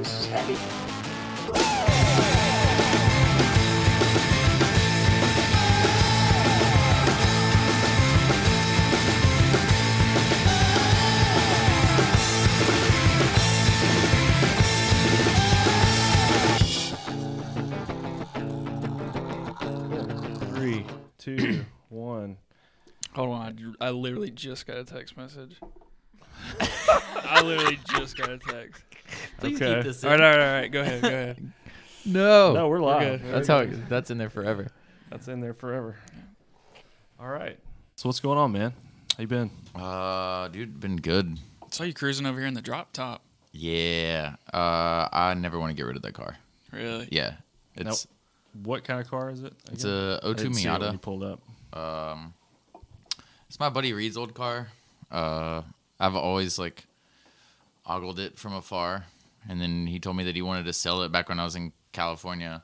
This is heavy. Hold on, I literally just got a text message. I literally just got a text. Please keep this in. All right. Go ahead. No, we're live. That's how it goes. That's in there forever. All right. So what's going on, man? How you been? Dude, been good. I saw you cruising over here in the drop top. Yeah. I never want to get rid of that car. Really? Yeah. It's. Now, what kind of car is it? It's a O2 Miata. When you pulled up. It's my buddy Reed's old car. I've always ogled it from afar, and then he told me that he wanted to sell it back when I was in California,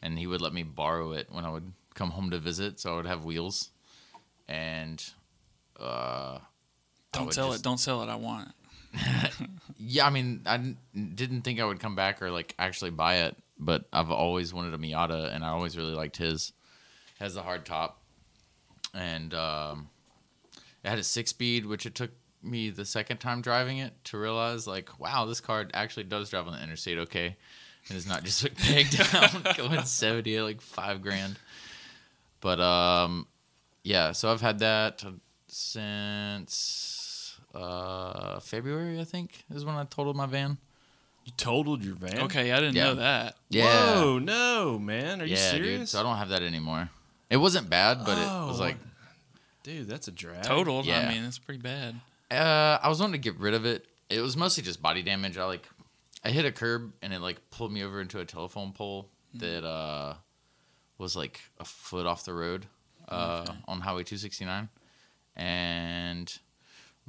and he would let me borrow it when I would come home to visit, so I would have wheels. And don't sell it. I want it. Yeah, I mean, I didn't think I would come back or actually buy it, but I've always wanted a Miata, and I always really liked his. It has a hard top, and it had a 6-speed, which it took me the second time driving it to realize, wow, this car actually does drive on the interstate okay, and it's not just pegged down going 70 at $5,000. But yeah, so I've had that since February, I think, is when I totaled my van. You totaled your van? Okay, I didn't know that. Yeah. Whoa, no, man, are you serious? Yeah, dude. So I don't have that anymore. It wasn't bad, but it was like... Dude, that's a drag. Totaled, yeah. I mean, that's pretty bad. I was wanting to get rid of it. It was mostly just body damage. I hit a curb, and it, pulled me over into a telephone pole that was, a foot off the road on Highway 269. And...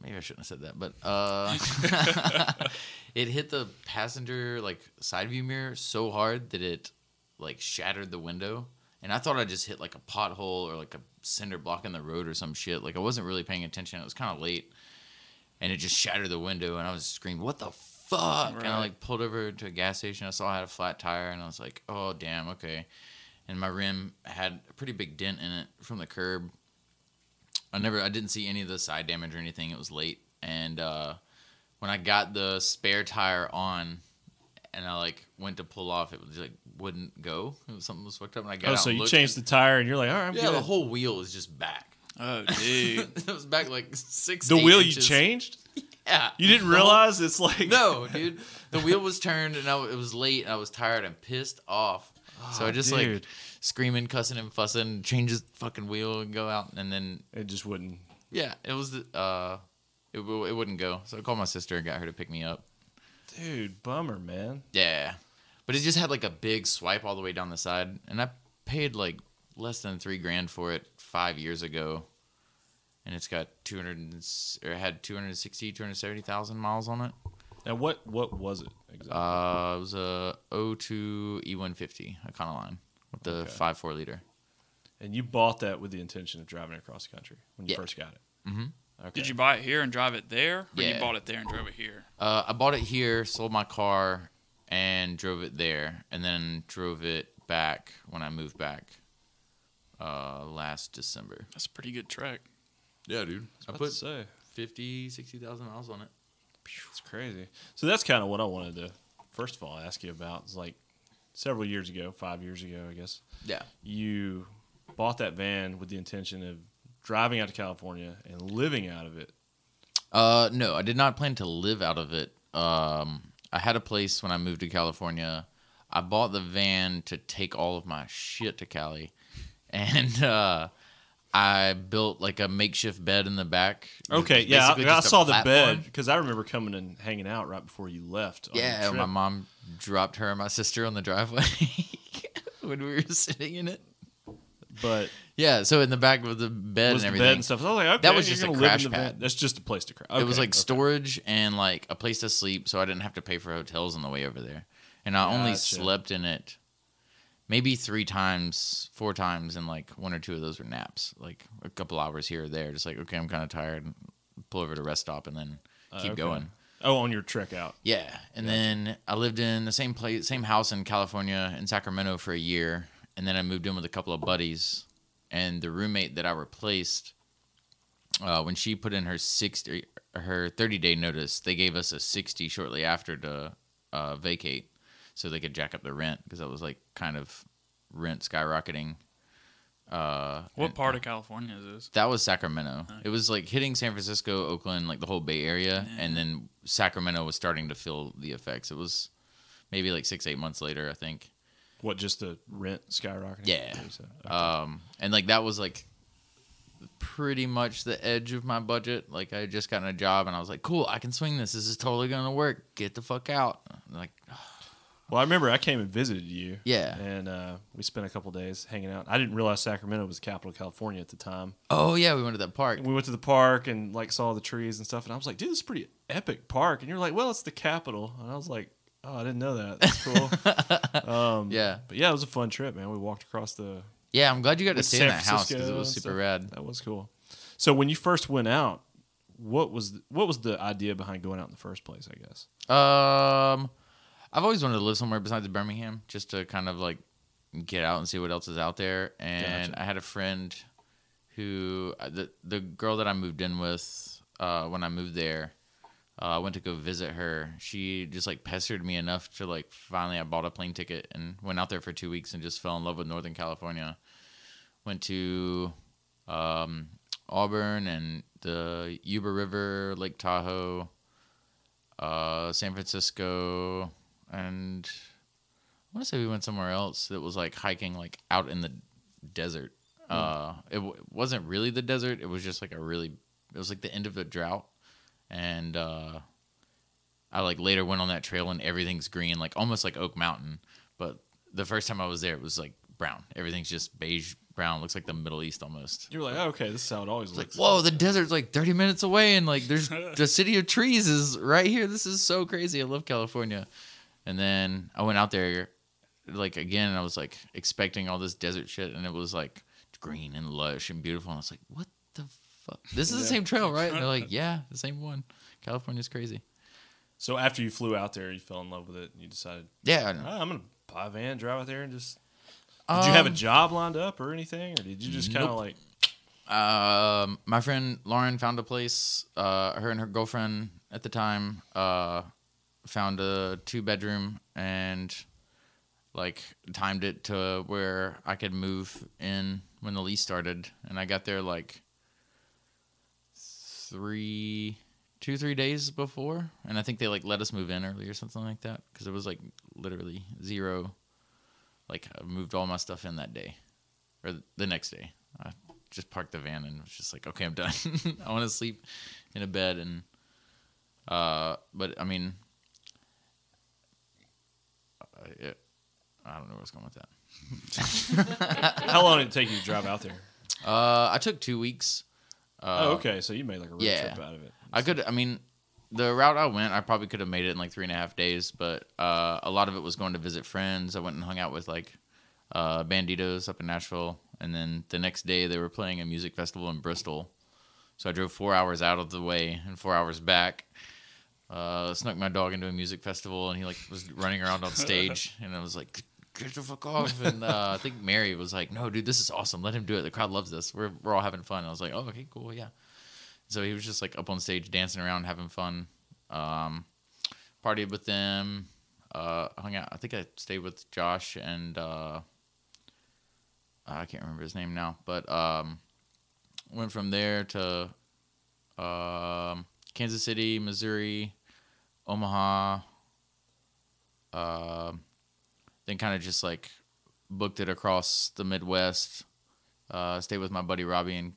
Maybe I shouldn't have said that, but it hit the passenger, side view mirror so hard that it, shattered the window. And I thought I just hit a pothole or a cinder block in the road or some shit. I wasn't really paying attention. It was kind of late, and it just shattered the window. And I was screaming, "What the fuck!" Right. And I pulled over to a gas station. I saw I had a flat tire, and I was like, "Oh damn, okay." And my rim had a pretty big dent in it from the curb. I didn't see any of the side damage or anything. It was late, and when I got the spare tire on, and I went to pull off, it was wouldn't go. Something was fucked up, and I got out. Oh, so you changed the tire, and you're like, all right, I'm good. Yeah, the whole wheel is just back. Oh, dude, it was back 6 inches. The wheel you changed? Yeah. You didn't realize it's no, dude. The wheel was turned, and it was late, and I was tired and pissed off. So I just screaming, cussing, and fussing, change his fucking wheel and go out, and then it just wouldn't. Yeah, it was it wouldn't go. So I called my sister and got her to pick me up. Dude, bummer, man. Yeah, but it just had a big swipe all the way down the side, and I paid less than $3,000 for it 5 years ago, and it's got 270,000 miles on it. Now what was it exactly? It was a O2 E150 Econoline with the 5.4 liter. And you bought that with the intention of driving it across the country when you first got it. Mm-hmm. Okay. Did you buy it here and drive it there, or you bought it there and drove it here? I bought it here, sold my car, and drove it there, and then drove it back when I moved back last December. That's a pretty good trek. Yeah, dude. I put 60,000 miles on it. It's crazy. So that's kind of what I wanted to, first of all, ask you about. It's several years ago, 5 years ago, I guess. Yeah. You bought that van with the intention of driving out to California and living out of it. No, I did not plan to live out of it. I had a place when I moved to California. I bought the van to take all of my shit to Cali, and I built a makeshift bed in the back. Okay, yeah, I saw the bed because I remember coming and hanging out right before you left. Yeah, my mom dropped her and my sister on the driveway when we were sitting in it. But yeah, so in the back of the bed and everything, bed and stuff. I was okay, that was just a crash pad. That's just a place to crash. Okay, it was storage and a place to sleep, so I didn't have to pay for hotels on the way over there. And I only slept in it. Maybe 4 times, and one or two of those were naps. A couple hours here or there. Just okay, I'm kind of tired. Pull over to rest stop and then keep going. Oh, on your trek out. Yeah. And then I lived in the same house in California, in Sacramento for a year. And then I moved in with a couple of buddies. And the roommate that I replaced, when she put in her 30-day notice, they gave us a 60 shortly after to vacate so they could jack up the rent, because that was like kind of rent skyrocketing. What part of California is this? That was Sacramento. Okay. It was like hitting San Francisco, Oakland, like the whole Bay Area, and then Sacramento was starting to feel the effects. It was maybe like 6-8 months later, I think. What, just the rent skyrocketing? Yeah. Okay. And like that was like pretty much the edge of my budget. Like I had just gotten a job and I was like, cool, I can swing this. This is totally gonna work. Get the fuck out. Like. Well, I remember I came and visited you. Yeah. And we spent a couple days hanging out. I didn't realize Sacramento was the capital of California at the time. Oh, yeah. We went to that park. We went to the park and like saw the trees and stuff. And I was like, dude, this is a pretty epic park. And you're like, well, it's the capital. And I was like, oh, I didn't know that. That's cool. Yeah. But yeah, it was a fun trip, man. We walked across the... Yeah, I'm glad you got to stay in that house because it was super rad. That was cool. So when you first went out, what was the idea behind going out in the first place, I guess? I've always wanted to live somewhere besides Birmingham, just to kind of like get out and see what else is out there. And gotcha. I had a friend who, the girl that I moved in with when I moved there, I went to go visit her. She just like pestered me enough to like finally I bought a plane ticket and went out there for 2 weeks and just fell in love with Northern California. Went to Auburn and the Yuba River, Lake Tahoe, San Francisco. And I want to say we went somewhere else that was like hiking, like out in the desert. It wasn't really the desert. It was just like it was like the end of the drought. And I like later went on that trail and everything's green, like almost like Oak Mountain. But the first time I was there, it was like brown. Everything's just beige brown. Looks like the Middle East almost. You were like, oh, okay, this is how it always looks. Like, whoa, the desert's like 30 minutes away. And like there's the city of trees is right here. This is so crazy. I love California. And then I went out there, like, again, and I was, like, expecting all this desert shit, and it was, like, green and lush and beautiful. And I was like, what the fuck? This is the same trail, right? And they're like, yeah, the same one. California's crazy. So after you flew out there, you fell in love with it, and you decided, I'm going to buy a van, drive out there, and just... Did you have a job lined up or anything, or did you just kind of, like... my friend Lauren found a place, her and her girlfriend at the time, found a 2-bedroom and like timed it to where I could move in when the lease started. And I got there like 3 days before. And I think they like let us move in early or something like that. Cause it was like literally zero. Like I moved all my stuff in that day or the next day. I just parked the van and was just like, okay, I'm done. I want to sleep in a bed. And, but I mean, I don't know where I was going with that. How long did it take you to drive out there? I took 2 weeks. Okay. So you made like a road trip out of it. The route I went, I probably could have made it in like 3.5 days, but a lot of it was going to visit friends. I went and hung out with like Banditos up in Nashville. And then the next day they were playing a music festival in Bristol. So I drove 4 hours out of the way and 4 hours back. Snuck my dog into a music festival and he like was running around on stage and I was like, get the fuck off. And I think Mary was like, no dude, this is awesome, let him do it, the crowd loves this, we're all having fun. And I was like, oh okay, cool, yeah. So he was just like up on stage dancing around having fun. Partied with them, hung out. I think I stayed with Josh and I can't remember his name now, but went from there to Kansas City, Missouri, Omaha, then kind of just like booked it across the Midwest, stayed with my buddy Robbie in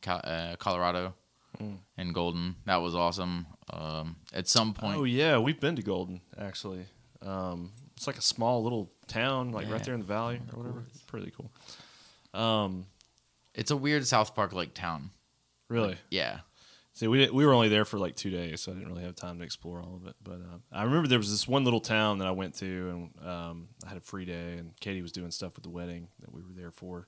Colorado and Golden. That was awesome. At some point. Oh yeah. We've been to Golden actually. It's like a small little town, like right there in the valley or whatever. It's pretty cool. It's a weird South Park like town. Really? Like, yeah. See, we were only there for like 2 days, so I didn't really have time to explore all of it. But I remember there was this one little town that I went to, and I had a free day, and Katie was doing stuff with the wedding that we were there for.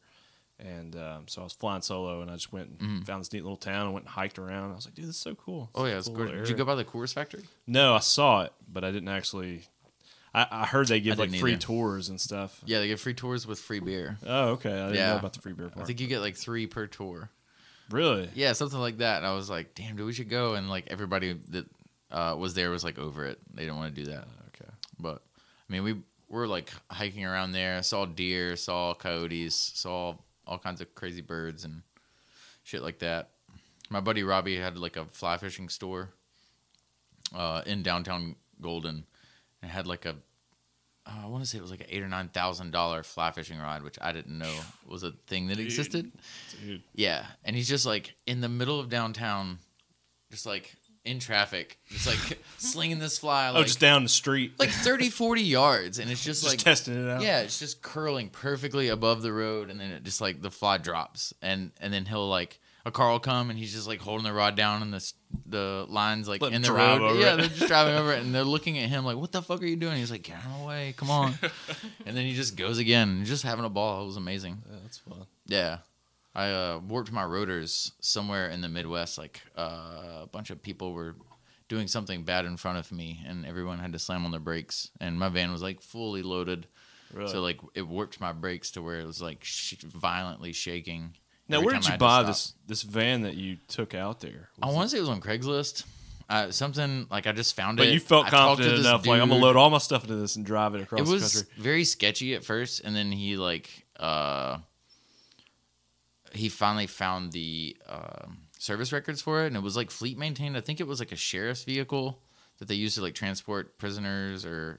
And so I was flying solo, and I just went and found this neat little town. I went and hiked around. I was like, dude, this is so cool. Oh, yeah, it's cool. Did you go by the Coors factory? No, I saw it, but I didn't actually. I heard they give like free tours and stuff. Yeah, they give free tours with free beer. Oh, okay. I didn't know about the free beer part. I think you get like 3 per tour. Really? Yeah, something like that. And I was like, damn, dude, we should go. And like everybody that was there was like over it. They didn't want to do that. Okay. But, I mean, we were like hiking around there. Saw deer, saw coyotes, saw all kinds of crazy birds and shit like that. My buddy Robbie had like a fly fishing store in downtown Golden, and had like I want to say it was like an $8,000 or $9,000 fly fishing rod, which I didn't know was a thing that existed. Dude. Yeah, and he's just like in the middle of downtown, just like in traffic, just like slinging this fly. Like, just down the street, like 30-40 yards, and it's just like testing it out. Yeah, it's just curling perfectly above the road, and then it just like the fly drops, and then he'll like. A car will come and he's just like holding the rod down and the lines like in the road. Yeah, they're just driving over it and they're looking at him like, "What the fuck are you doing?" He's like, "Get out of the way, come on!" And then he just goes again. And just having a ball. It was amazing. Yeah, that's fun. Yeah, I warped my rotors somewhere in the Midwest. Like a bunch of people were doing something bad in front of me, and everyone had to slam on their brakes. And my van was like fully loaded, really? So like it warped my brakes to where it was like violently shaking. Now, where did you buy this van that you took out there? I want to say it was on Craigslist. Something like I just found it. But you felt confident enough, like, I'm going to load all my stuff into this and drive it across the country. It was very sketchy at first, and then he, like, he finally found the service records for it, and it was, like, fleet maintained. I think it was, like, a sheriff's vehicle that they used to, like, transport prisoners or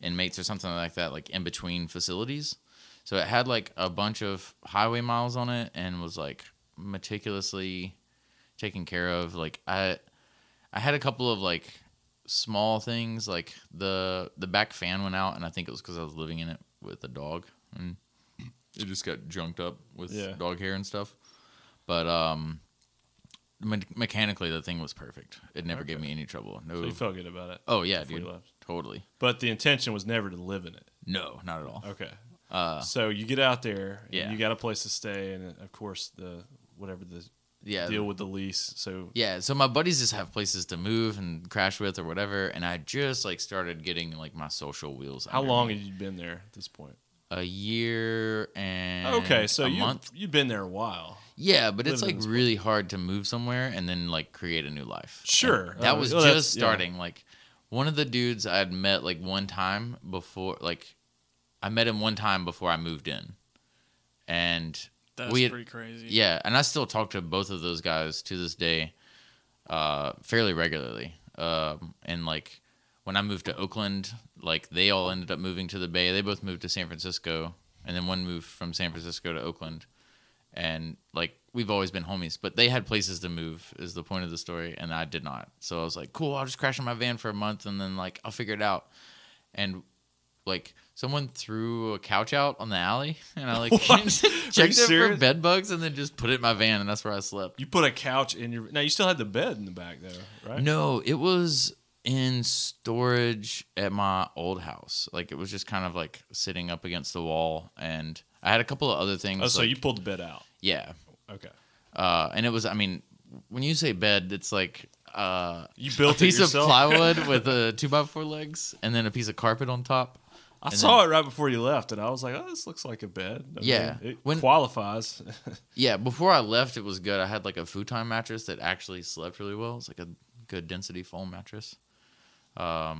inmates or something like that, like, in between facilities. So it had like a bunch of highway miles on it and was like meticulously taken care of. Like I had a couple of like small things, like the back fan went out, and I think it was because I was living in it with a dog and it just got junked up with dog hair and stuff. But mechanically the thing was perfect. It never gave me any trouble. No, so you felt good about it. Oh yeah, dude, totally. But the intention was never to live in it. No, not at all. Okay. So you get out there, and you got a place to stay, and of course deal with the lease. So my buddies just have places to move and crash with or whatever, and I just like started getting like my social wheels. How long had you been there at this point? A year and a month. You've been there a while. Yeah, but it's like really hard to move somewhere and then like create a new life. Sure, and that was just starting. Yeah. Like one of the dudes I'd met like one time before, like. I met him one time before I moved in, and pretty crazy. Yeah, and I still talk to both of those guys to this day, fairly regularly. And like when I moved to Oakland, like they all ended up moving to the Bay. They both moved to San Francisco, and then one moved from San Francisco to Oakland. And like we've always been homies, but they had places to move is the point of the story, and I did not. So I was like, cool, I'll just crash in my van for a month, and then like I'll figure it out. And like. Someone threw a couch out on the alley, and I like checked it for bed bugs, and then just put it in my van, and that's where I slept. You put a couch in your. Now you still had the bed in the back, though, right? No, it was in storage at my old house. Like it was just kind of like sitting up against the wall, and I had a couple of other things. Oh, so like, you pulled the bed out? Yeah. Okay. And it was. I mean, when you say bed, it's like. You built a piece of plywood with a 2x4 legs, and then a piece of carpet on top. I saw it right before you left, and I was like, oh, this looks like a bed. I mean, it qualifies. Yeah, before I left, it was good. I had like a futon mattress that actually slept really well. It's like a good density foam mattress. So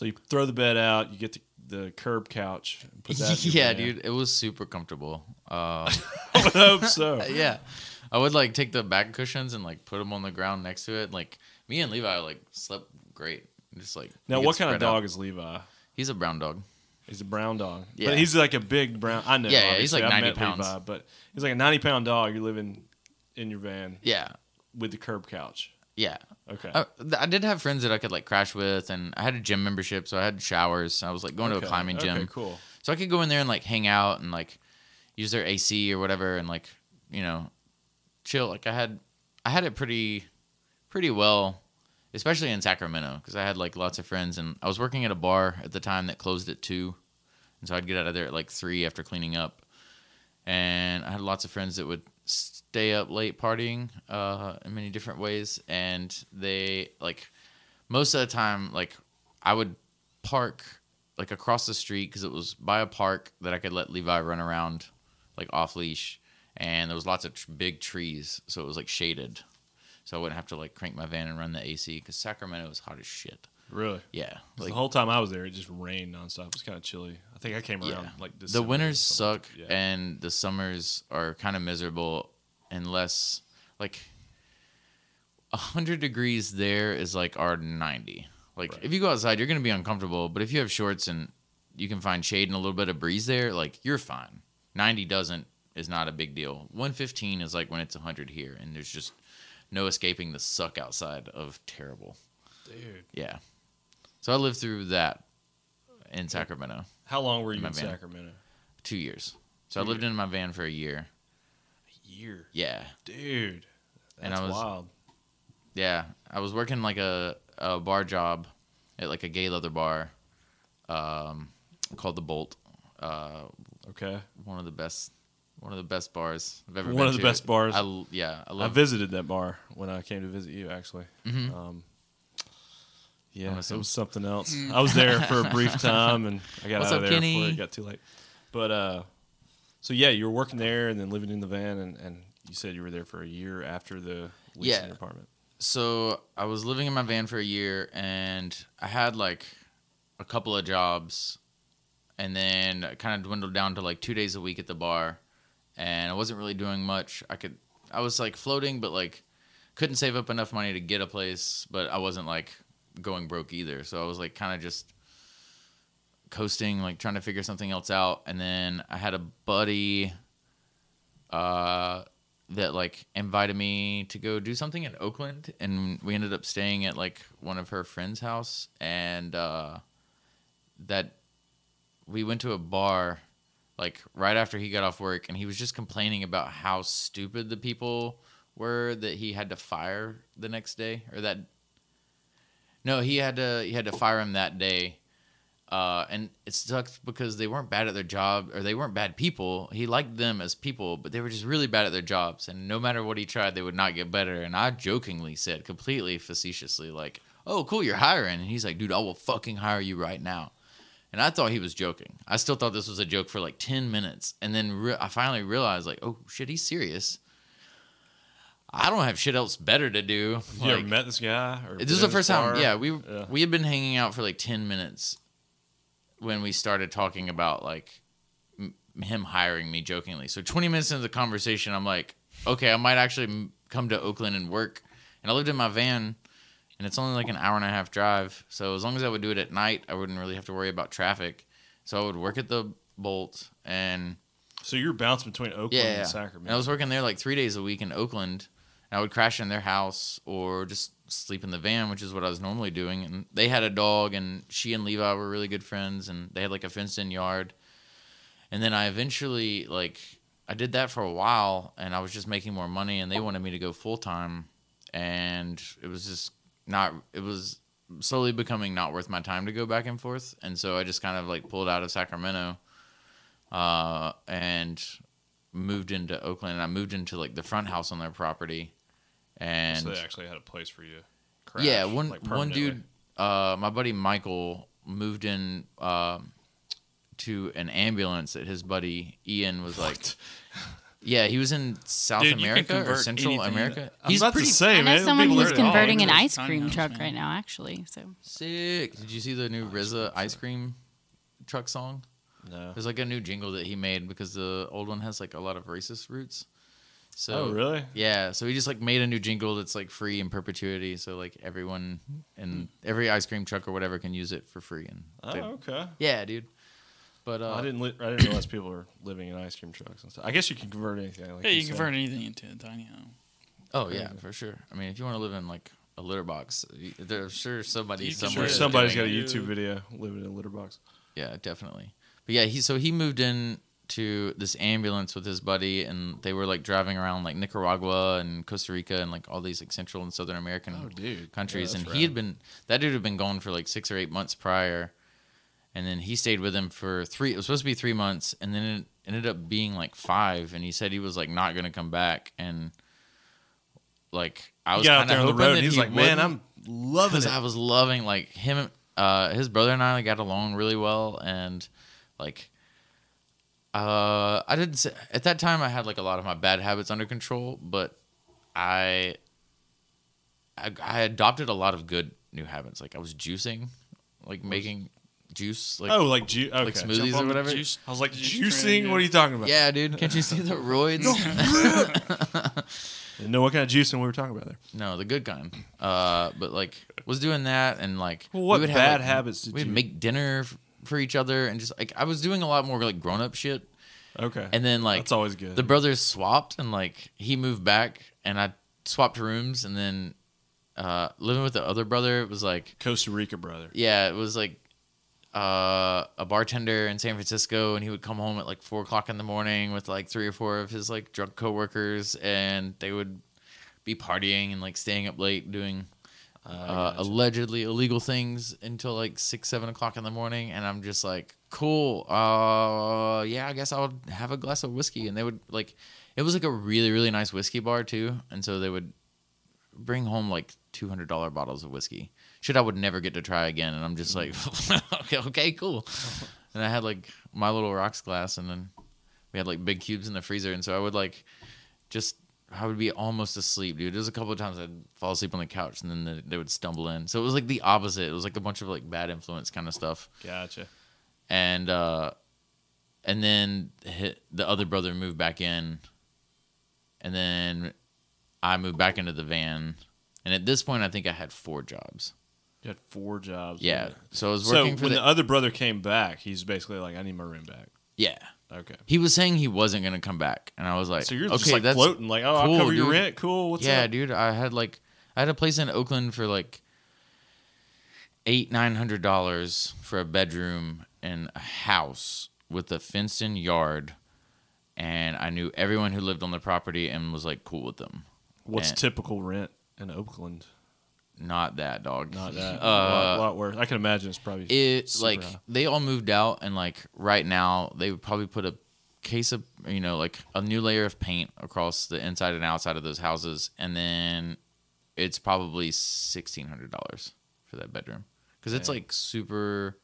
you throw the bed out, you get the curb couch. And put that in dude, it was super comfortable. I would hope so. Yeah. I would like take the back cushions and like put them on the ground next to it. Like me and Levi like slept great. Just like now, what kind of dog is Levi? He's a brown dog. Yeah. But he's like a big brown. I know. Yeah, he's like 90 pounds. Levi, but he's like a 90-pound dog. You're living in your van. Yeah. With the curb couch. Yeah. Okay. I did have friends that I could like crash with, and I had a gym membership, so I had showers. I was like going to a climbing gym. Okay, cool. So I could go in there and like hang out and like use their AC or whatever, and like you know, chill. Like I had it pretty well. Especially in Sacramento, because I had like lots of friends, and I was working at a bar at the time that closed at 2:00, and so I'd get out of there at like 3:00 after cleaning up, and I had lots of friends that would stay up late partying in many different ways, and they, like, most of the time, like, I would park, like, across the street because it was by a park that I could let Levi run around, like, off-leash, and there was lots of big trees, so it was, like, shaded, so I wouldn't have to, like, crank my van and run the AC because Sacramento is hot as shit. Really? Yeah. Like, the whole time I was there, it just rained nonstop. It was kind of chilly. I think I came around like this. The winters suck, and the summers are kind of miserable unless, like, 100 degrees there is like our 90. Like, if you go outside, you're going to be uncomfortable, but if you have shorts and you can find shade and a little bit of breeze there, like, you're fine. 90 is not a big deal. 115 is like when it's 100 here, and there's just no escaping the suck outside of terrible. Dude. Yeah. So I lived through that in Sacramento. How long were you in Sacramento? 2 years. So I lived in my van for a year. A year? Yeah. Dude. That's wild. Yeah. I was working like a bar job at like a gay leather bar called The Bolt. Okay. One of the best bars I've ever been to. One of the best bars. I visited that bar when I came to visit you, actually. Mm-hmm. Yeah, it was something else. I was there for a brief time, and I got out of there before it got too late. But, so yeah, you were working there and then living in the van, and you said you were there for a year after the leasing apartment. So I was living in my van for a year, and I had, like, a couple of jobs, and then I kind of dwindled down to, like, 2 days a week at the bar, and I wasn't really doing much. I was, like, floating, but, like, couldn't save up enough money to get a place, but I wasn't, like, going broke either, so I was like kind of just coasting, like trying to figure something else out. And then I had a buddy that like invited me to go do something in Oakland, and we ended up staying at like one of her friend's house, and that we went to a bar like right after he got off work, and he was just complaining about how stupid the people were that he had to fire the next day, or that he had to fire him that day, and it sucks because they weren't bad at their job, or they weren't bad people. He liked them as people, but they were just really bad at their jobs, and no matter what he tried, they would not get better. And I jokingly said, completely facetiously, like, "Oh, cool, you're hiring." And he's like, "Dude, I will fucking hire you right now." And I thought he was joking. I still thought this was a joke for like 10 minutes, and then I finally realized, like, "Oh shit, he's serious. I don't have shit else better to do." You ever met this guy? Or this is the first time. Yeah, we had been hanging out for like 10 minutes when we started talking about like him hiring me jokingly. So 20 minutes into the conversation, I'm like, okay, I might actually come to Oakland and work. And I lived in my van, and it's only like an hour and a half drive. So as long as I would do it at night, I wouldn't really have to worry about traffic. So I would work at the Bolt, and so you're bouncing between Oakland and Sacramento. And I was working there like 3 days a week in Oakland. I would crash in their house or just sleep in the van, which is what I was normally doing. And they had a dog, and she and Levi were really good friends, and they had like a fenced-in yard. And then I eventually, like, I did that for a while, and I was just making more money, and they wanted me to go full-time. And it was just not, it was slowly becoming not worth my time to go back and forth. And so I just kind of like pulled out of Sacramento and moved into Oakland. And I moved into like the front house on their property. And so they actually had a place for you to crash. Yeah, one dude, my buddy Michael, moved in to an ambulance that his buddy Ian was like. Yeah, he was in South America or Central America. He's pretty. I know someone who's converting an ice cream truck right now, actually. So sick. Did you see the new RZA ice cream truck song? No. There's like a new jingle that he made because the old one has like a lot of racist roots. So, oh, really? Yeah. So he just like made a new jingle that's like free in perpetuity. So like everyone and every ice cream truck or whatever can use it for free. And okay. Yeah, dude. But I didn't realize people were living in ice cream trucks and stuff. I guess you can convert anything. Like you can convert anything into a tiny home. Oh yeah, for sure. I mean, if you want to live in like a litter box, there's sure somebody somewhere. Sure somebody's got a YouTube video living in a litter box. Yeah, definitely. But yeah, he moved in to this ambulance with his buddy, and they were like driving around like Nicaragua and Costa Rica and like all these like Central and Southern American countries, and he had been gone for like 6 or 8 months prior, And then he stayed with him for it was supposed to be 3 months, and then it ended up being like 5. And he said he was like not going to come back. And like I was kind of hoping that he like, man, I'm loving it. Because I was loving like him. His brother and I got along really well, and like I didn't say, at that time I had like a lot of my bad habits under control, but I adopted a lot of good new habits. Like I was juicing, like making juice, like okay. Like smoothies or whatever. Juice. I was like juicing. What are you talking about? Yeah, dude. Can't you see the roids? Didn't know what kind of juicing we were talking about there. No, the good kind. But like was doing that, and like what bad habits did you? We'd make dinner for each other, and just like I was doing a lot more like grown up shit. Okay. And then like that's always good. The brothers swapped, and like he moved back, and I swapped rooms, and then living with the other brother, it was like Costa Rica brother. Yeah, it was like a bartender in San Francisco, and he would come home at like 4 o'clock in the morning with like 3 or 4 of his like drug coworkers, and they would be partying and like staying up late doing allegedly illegal things until like 6-7 o'clock in the morning. And I'm just like, cool, yeah, I guess I'll have a glass of whiskey. And they would like, it was like a really, really nice whiskey bar too, and so they would bring home like $200 bottles of whiskey, shit I would never get to try again. And I'm just like, okay, cool. And I had like my little rocks glass, and then we had like big cubes in the freezer, and so I would like just, I would be almost asleep, dude. There's a couple of times I'd fall asleep on the couch, and then they would stumble in. So it was like the opposite. It was like a bunch of like bad influence kind of stuff. Gotcha. And then the other brother moved back in, and then I moved back into the van. And at this point, I think I had 4 jobs. You had 4 jobs. Yeah. There. So I was working for when the other brother came back, he's basically like, I need my room back. Yeah. Okay. He was saying he wasn't going to come back. And I was like, so you're just like floating, like, oh, cool, I'll cover your rent. Cool. What's up? Yeah, dude. I had a place in Oakland for like $800-$900 for a bedroom and a house with a fenced-in yard. And I knew everyone who lived on the property and was like cool with them. What's typical rent in Oakland? Not that, dog. Not that. A lot worse. I can imagine it's probably... It's like, they all moved out, and like right now, they would probably put a case of, you know, like a new layer of paint across the inside and outside of those houses, and then it's probably $1,600 for that bedroom. Because it's like super,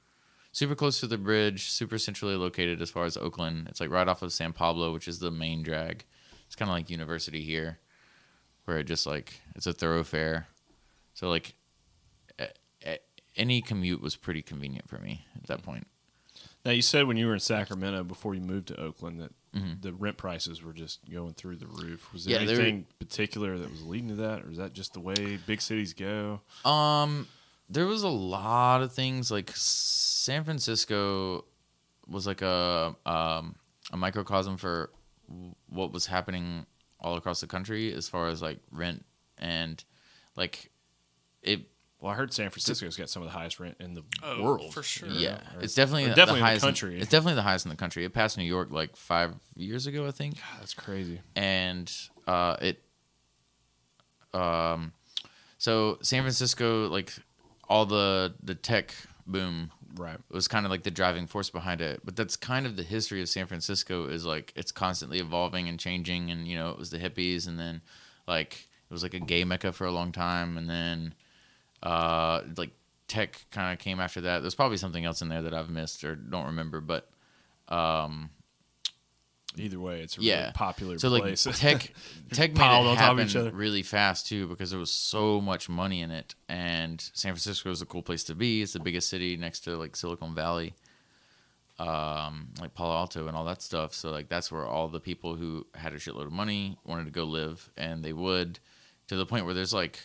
super close to the bridge, super centrally located as far as Oakland. It's like right off of San Pablo, which is the main drag. It's kind of like University here, where it just like, it's a thoroughfare. So like any commute was pretty convenient for me at that point. Now you said when you were in Sacramento before you moved to Oakland that the rent prices were just going through the roof. Was there anything particular that was leading to that? Or is that just the way big cities go? There was a lot of things. Like San Francisco was like a microcosm for what was happening all across the country as far as like rent and like it. Well, I heard San Francisco's got some of the highest rent in the world for sure. Yeah, or it's definitely the highest in the country. It's definitely the highest in the country. It passed New York like 5 years ago, I think. God, that's crazy. And so San Francisco, like all the tech boom, right, was kind of like the driving force behind it. But that's kind of the history of San Francisco, is like it's constantly evolving and changing. And you know, it was the hippies, and then like it was like a gay mecca for a long time, and then like tech kind of came after that. There's probably something else in there that I've missed or don't remember, but either way, it's a really popular place. So like tech made it happen really fast too, because there was so much money in it. And San Francisco is a cool place to be. It's the biggest city next to like Silicon Valley, like Palo Alto and all that stuff. So like that's where all the people who had a shitload of money wanted to go live, and they would, to the point where there's like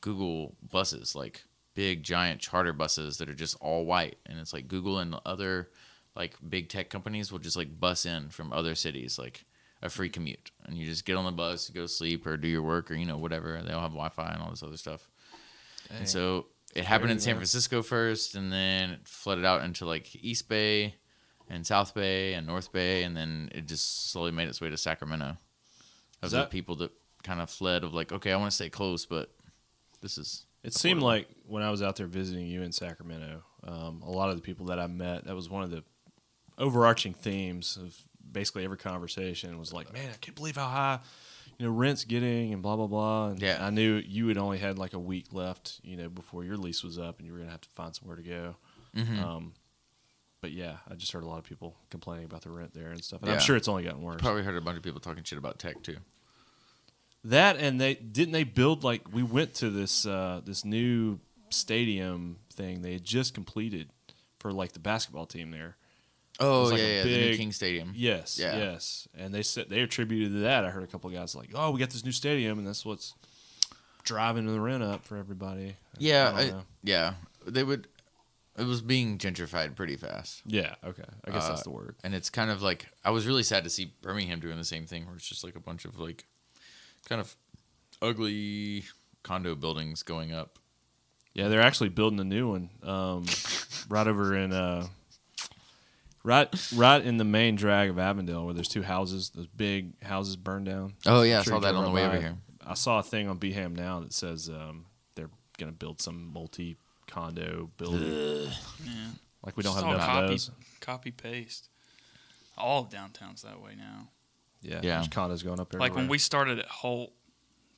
Google buses, like big giant charter buses that are just all white, and it's like Google and other like big tech companies will just like bus in from other cities, like a free commute, and you just get on the bus, go sleep or do your work or, you know, whatever. They all have Wi-Fi and all this other stuff. Dang. And so it happened in San Francisco first, and then it flooded out into like East Bay and South Bay and North Bay, and then it just slowly made its way to Sacramento. Those are the people that kind of fled of like, okay, I want to stay close, but this is It seemed like when I was out there visiting you in Sacramento, a lot of the people that I met, that was one of the overarching themes of basically every conversation was like, man, I can't believe how high, you know, rent's getting and blah, blah, blah. And yeah. I knew you had only had like a week left, you know, before your lease was up and you were going to have to find somewhere to go. Mm-hmm. But yeah, I just heard a lot of people complaining about the rent there and stuff. And yeah. I'm sure it's only gotten worse. Probably heard a bunch of people talking shit about tech too. That and they build like we went to this this new stadium thing they had just completed for like the basketball team there. Oh like yeah, the new King Stadium. Yes, yeah. Yes. And they said they attributed to that. I heard a couple of guys like, "Oh, we got this new stadium, and that's what's driving the rent up for everybody." Yeah, yeah. They would. It was being gentrified pretty fast. Yeah, okay. I guess that's the word. And it's kind of like, I was really sad to see Birmingham doing the same thing where it's just like a bunch of like kind of ugly condo buildings going up. Yeah, they're actually building a new one right over in, right in the main drag of Avondale where there's two houses, those big houses burned down. Oh, yeah, I saw that on the way over here. I saw a thing on Beham Now that says they're going to build some multi condo building. Yeah. Like we don't just have enough of those. Copy paste. All of downtown's that way now. Yeah. There's condos going up everywhere. Like when we started at Holt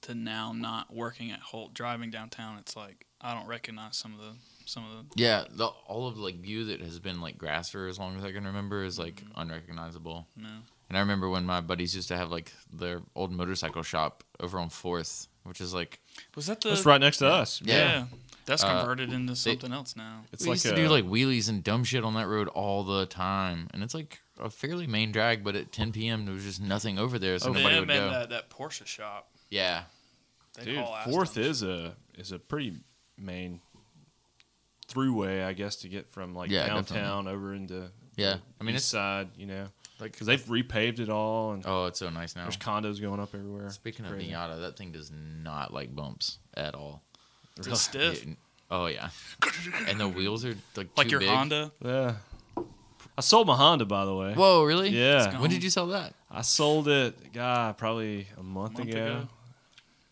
to now not working at Holt, driving downtown, it's like I don't recognize some of the yeah, all of like view that has been like grass for as long as I can remember is like unrecognizable. No. And I remember when my buddies used to have like their old motorcycle shop over on Fourth, which is like that's right next to us. Yeah. That's converted into something else now. It's like used to do like wheelies and dumb shit on that road all the time, and it's like a fairly main drag. But at 10 p.m. there was just nothing over there, so nobody would go. That Porsche shop. Yeah, dude, Fourth is a pretty main throughway, I guess, to get from like downtown over into east side. You know, like because they've repaved it all, and it's so nice now. There's condos going up everywhere. Speaking of Miata, that thing does not like bumps at all. It's stiff. Oh yeah, and the wheels are like your big. Honda. Yeah, I sold my Honda, by the way. Whoa, really? Yeah. When did you sell that? I sold it, probably a month ago.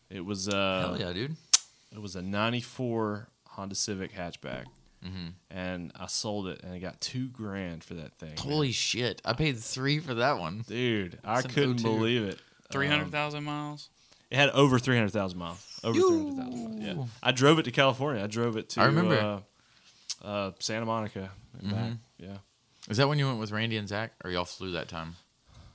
It was hell yeah, dude. It was a '94 Honda Civic hatchback, and I sold it, and I got $2,000 for that thing. Holy shit! I paid $3,000 for that one, dude. I couldn't believe it. 300,000 miles. It had over 300,000 miles. Over 300,000 miles. Yeah. I drove it to California. I drove it to Santa Monica. And back. Yeah. Is that when you went with Randy and Zach? Or y'all flew that time?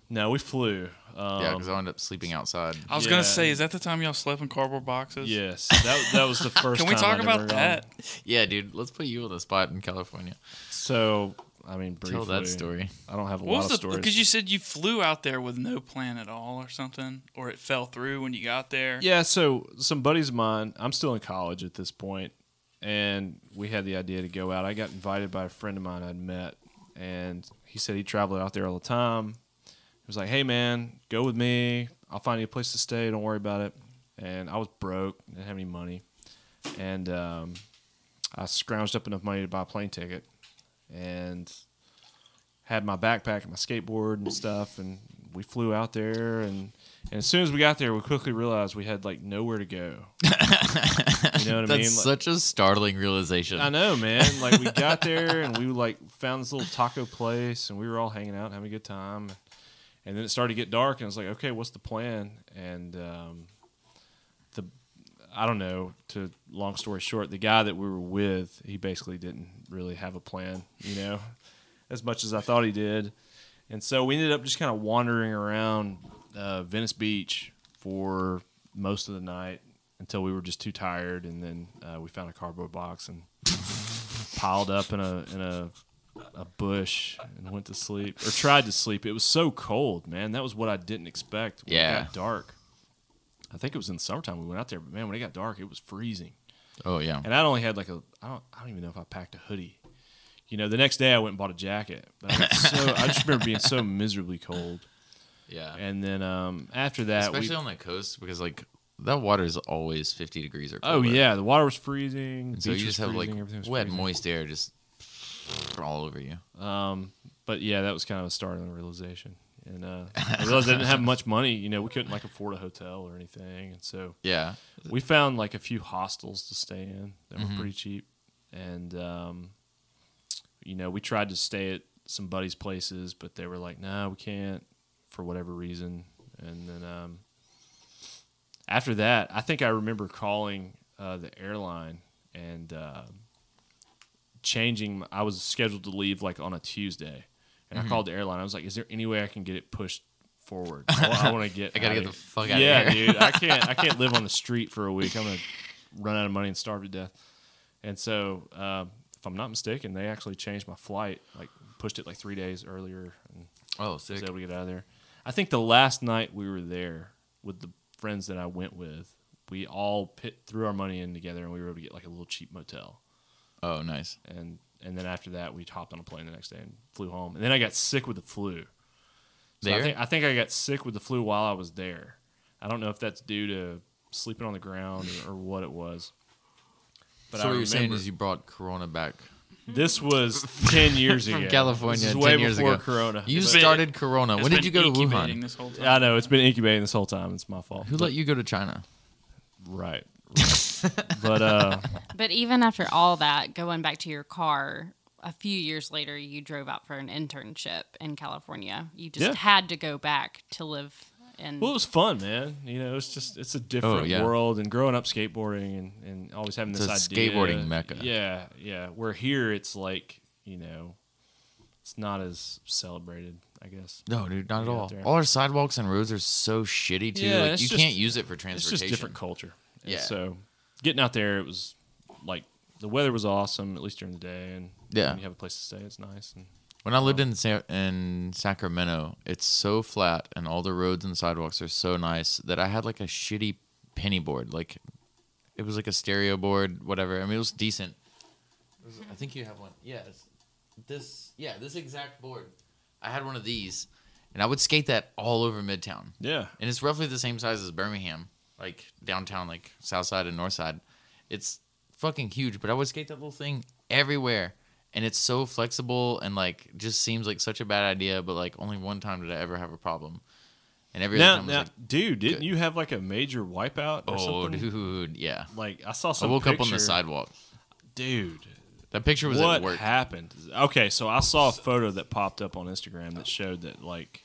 No, we flew. Yeah, because I ended up sleeping outside. I was going to say, is that the time y'all slept in cardboard boxes? Yes. That was the first time. Can we talk about that? Yeah, dude. Let's put you on the spot in California. So, I mean, briefly. Tell that story. I don't have a lot of stories. Because you said you flew out there with no plan at all or something, or it fell through when you got there. Yeah, so some buddies of mine, I'm still in college at this point, and we had the idea to go out. I got invited by a friend of mine I'd met, and he said he traveled out there all the time. He was like, hey, man, go with me. I'll find you a place to stay. Don't worry about it. And I was broke. Didn't have any money. And I scrounged up enough money to buy a plane ticket. And had my backpack and my skateboard and stuff, and we flew out there, and as soon as we got there, we quickly realized we had like nowhere to go. You know what I mean? That's such a startling realization. I know, man. Like we got there, and we like found this little taco place, and we were all hanging out and having a good time, and then it started to get dark, and I was like, okay, what's the plan? And I don't know, to long story short, the guy that we were with, he basically didn't really have a plan, you know, as much as I thought he did. And so we ended up just kind of wandering around Venice Beach for most of the night until we were just too tired. And then we found a cardboard box and piled up in a bush and went to sleep or tried to sleep. It was so cold, man. That was what I didn't expect when it got dark. I think it was in the summertime we went out there, but man, when it got dark, it was freezing. Oh yeah, and I only had like I don't even know if I packed a hoodie. You know, the next day I went and bought a jacket, but I just remember being so miserably cold. Yeah, and then after that, especially on the coast, because like that water is always 50 degrees or colder. Oh yeah, the water was freezing. And so you just have like wet, moist air just all over you. But yeah, that was kind of a startling realization. And I realized I didn't have much money. You know, we couldn't like afford a hotel or anything. And so yeah, we found like a few hostels to stay in that were pretty cheap. And, you know, we tried to stay at some buddies' places, but they were like, no, we can't for whatever reason. And then after that, I think I remember calling the airline and changing. I was scheduled to leave like on a Tuesday. And I called the airline. I was like, "Is there any way I can get it pushed forward? I want to get. I gotta get the fuck out of here." Yeah, dude. I can't live on the street for a week. I'm gonna run out of money and starve to death. And so, if I'm not mistaken, they actually changed my flight. Like, pushed it like 3 days earlier. And sick! I was able to get out of there. I think the last night we were there with the friends that I went with, we all threw our money in together, and we were able to get like a little cheap motel. Oh, nice! And then after that, we hopped on a plane the next day and flew home. And then I got sick with the flu. So I think I got sick with the flu while I was there. I don't know if that's due to sleeping on the ground or what it was. But so what you're saying is you brought Corona back. This was 10 years ago. From California, this is 10 way years before ago. Corona. You started Corona. When did you go to Wuhan? This whole time. I know. It's been incubating this whole time. It's my fault. Who let you go to China? Right. But even after all that, going back to your car, a few years later, you drove out for an internship in California. You just had to go back to live in. Well, it was fun, man. You know, it's a different world. And growing up skateboarding and always having this idea. Skateboarding mecca. Yeah, yeah. Where here, it's like, you know, it's not as celebrated, I guess. No, dude, not at all. All our sidewalks and roads are so shitty, too. Yeah, like, you can't use it for transportation. It's just different culture. And so... Getting out there, it was like the weather was awesome, at least during the day, and when you have a place to stay, it's nice. And when I lived in Sacramento, it's so flat, and all the roads and sidewalks are so nice that I had like a shitty penny board. Like it was like a stereo board, whatever. I mean, it was decent. I think you have one. Yeah, this exact board. I had one of these, and I would skate that all over Midtown. Yeah, and it's roughly the same size as Birmingham. Like downtown, like south side and north side. It's fucking huge, but I would skate that little thing everywhere. And it's so flexible and like just seems like such a bad idea, but like only one time did I ever have a problem. And every other time I was like, dude, didn't you have like a major wipeout or something? Oh, dude, yeah. Like I saw some I woke picture. Up on the sidewalk. Dude. That picture was at work. What happened? Okay, so I saw a photo that popped up on Instagram that showed that like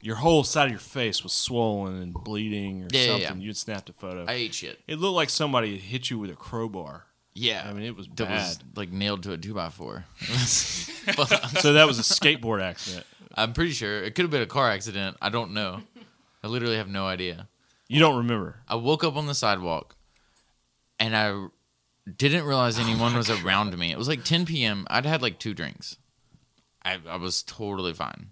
your whole side of your face was swollen and bleeding or something. Yeah. You had snapped a photo. I ate shit. It looked like somebody had hit you with a crowbar. Yeah. I mean, it was bad. It was like nailed to a 2x4. So that was a skateboard accident. I'm pretty sure. It could have been a car accident. I don't know. I literally have no idea. You don't remember? I woke up on the sidewalk, and I didn't realize anyone was around me. It was like 10 p.m. I'd had like 2 drinks. I was totally fine.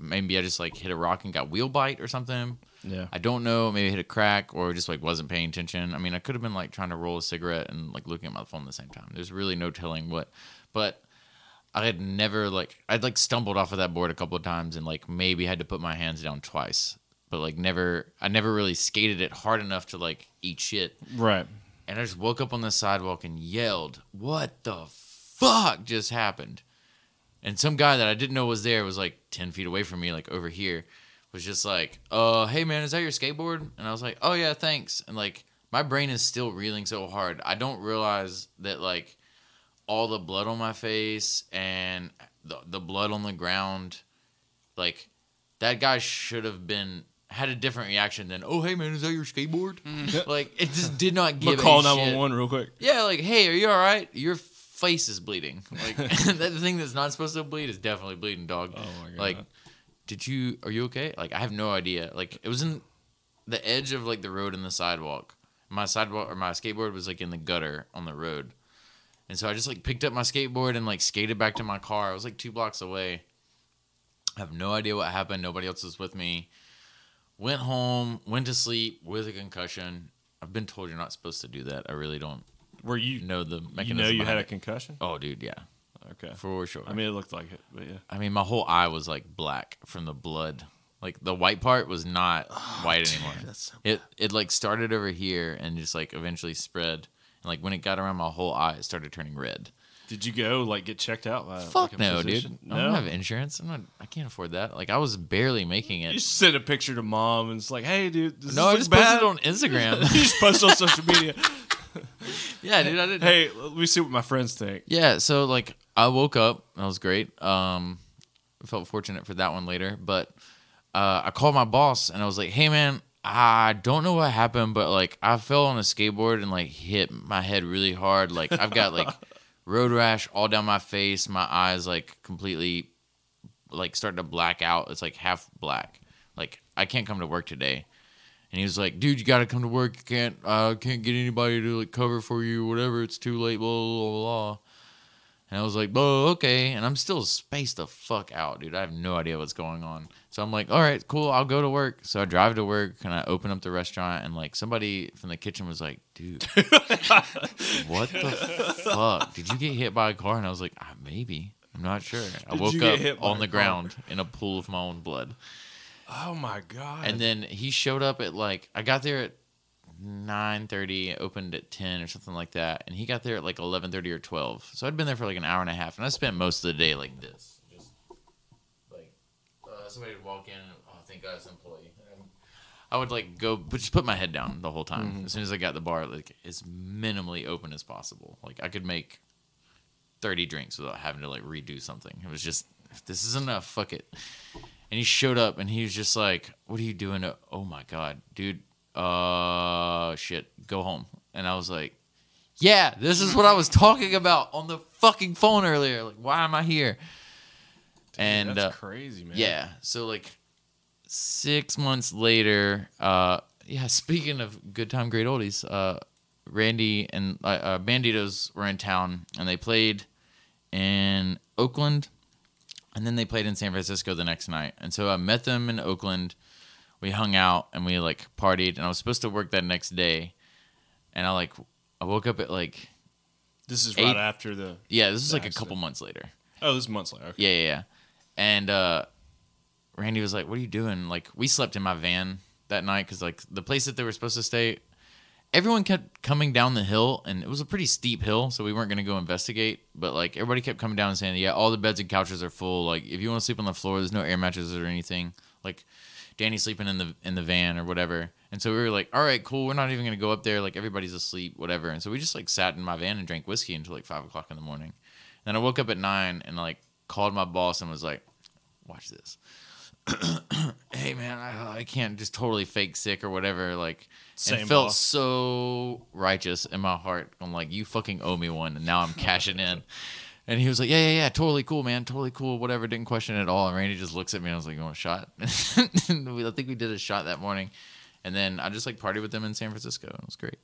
Maybe I just like hit a rock and got wheel bite or something. Yeah, I don't know. Maybe I hit a crack or just like wasn't paying attention. I mean, I could have been like trying to roll a cigarette and like looking at my phone at the same time. There's really no telling what. But I had never I'd stumbled off of that board a couple of times and like maybe had to put my hands down twice. But like I never really skated it hard enough to like eat shit. Right. And I just woke up on the sidewalk and yelled, "What the fuck just happened?" And some guy that I didn't know was there was like 10 feet away from me, like over here, was just like, hey man, is that your skateboard?" And I was like, "Oh yeah, thanks." And like my brain is still reeling so hard. I don't realize that like all the blood on my face and the blood on the ground, like that guy should have had a different reaction than, "Oh, hey man, is that your skateboard?" Like it just did not give a shit. Call 911 real quick. Yeah, like, "Hey, are you all right? Your face is bleeding." Like that thing that's not supposed to bleed is definitely bleeding, dog. Oh my god. Like, are you okay? Like, I have no idea. Like, it was in the edge of like the road and the sidewalk. My sidewalk or my skateboard was like in the gutter on the road, and so I just like picked up my skateboard and like skated back to my car. I was like 2 blocks away. I have no idea what happened. Nobody else was with me. Went home, went to sleep with a concussion. I've been told you're not supposed to do that. I really don't. Where you know the mechanism? You know you had a concussion? Oh, dude, yeah. Okay, for sure. I mean, it looked like it, but yeah. I mean, my whole eye was like black from the blood. Like the white part was not white anymore. Dude, that's so bad. It like started over here and just like eventually spread. And like when it got around my whole eye, it started turning red. Did you go like get checked out? Fuck no, dude. I don't have insurance. I can't afford that. Like, I was barely making it. You sent a picture to mom, and it's like, hey, dude, this no, I just posted it on Instagram. You just posted on social media. Yeah, dude, I didn't. Hey, let me see what my friends think. Yeah, so, like, I woke up. That was great. Felt fortunate for that one later. But I called my boss, and I was like, hey, man, I don't know what happened, but, like, I fell on a skateboard and, like, hit my head really hard. Like, I've got, like, road rash all down my face. My eyes, like, completely, like, starting to black out. It's, like, half black. Like, I can't come to work today. And he was like, dude, you got to come to work. You can't get anybody to, like, cover for you or whatever. It's too late, blah, blah, blah, blah. And I was like, oh, okay. And I'm still spaced the fuck out, dude. I have no idea what's going on. So I'm like, all right, cool. I'll go to work. So I drive to work and I open up the restaurant. And, like, somebody from the kitchen was like, dude, what the fuck? Did you get hit by a car? And I was like, maybe. I'm not sure. I woke up on the ground in a pool of my own blood. Oh, my God. And then he showed up at, like, I got there at 9:30, opened at 10 or something like that, and he got there at like 11:30 or 12. So I'd been there for like an hour and a half, and I spent most of the day like this, just like somebody would walk in, and, oh, thank God it's an employee. And I would like go, but just put my head down the whole time. Mm-hmm. As soon as I got the bar like as minimally open as possible, like I could make 30 drinks without having to like redo something. It was just, this is enough. Fuck it. And he showed up, and he was just like, "What are you doing?" Oh my God, dude. Shit, go home. And I was like, yeah, this is what I was talking about on the fucking phone earlier. Like, why am I here? Dude, and that's crazy, man. Yeah. So like 6 months later, yeah, speaking of good time, great oldies, Randy and Banditos were in town, and they played in Oakland, and then they played in San Francisco the next night. And so I met them in Oakland. We hung out and we like partied, and I was supposed to work that next day, and I woke up at like. This is 8, right after the. Yeah, this is like accident. A couple months later. Oh, this is months later. Okay. Yeah. And Randy was like, "What are you doing?" Like, we slept in my van that night because like the place that they were supposed to stay, everyone kept coming down the hill, and it was a pretty steep hill, so we weren't gonna go investigate. But like everybody kept coming down and saying, "Yeah, all the beds and couches are full. Like, if you want to sleep on the floor, there's no air mattresses or anything." Like. Danny's sleeping in the van or whatever. And so we were like, all right, cool. We're not even going to go up there. Like, everybody's asleep, whatever. And so we just, like, sat in my van and drank whiskey until, like, 5 o'clock in the morning. And then I woke up at 9 and, like, called my boss and was like, watch this. Hey, man, I can't just totally fake sick or whatever. Like, it felt so righteous in my heart. I'm like, you fucking owe me one. And now I'm cashing in. And he was like, yeah, totally cool, man, totally cool, whatever, didn't question it at all. And Randy just looks at me, and I was like, you want a shot? And I think we did a shot that morning. And then I just, like, partied with them in San Francisco, and it was great.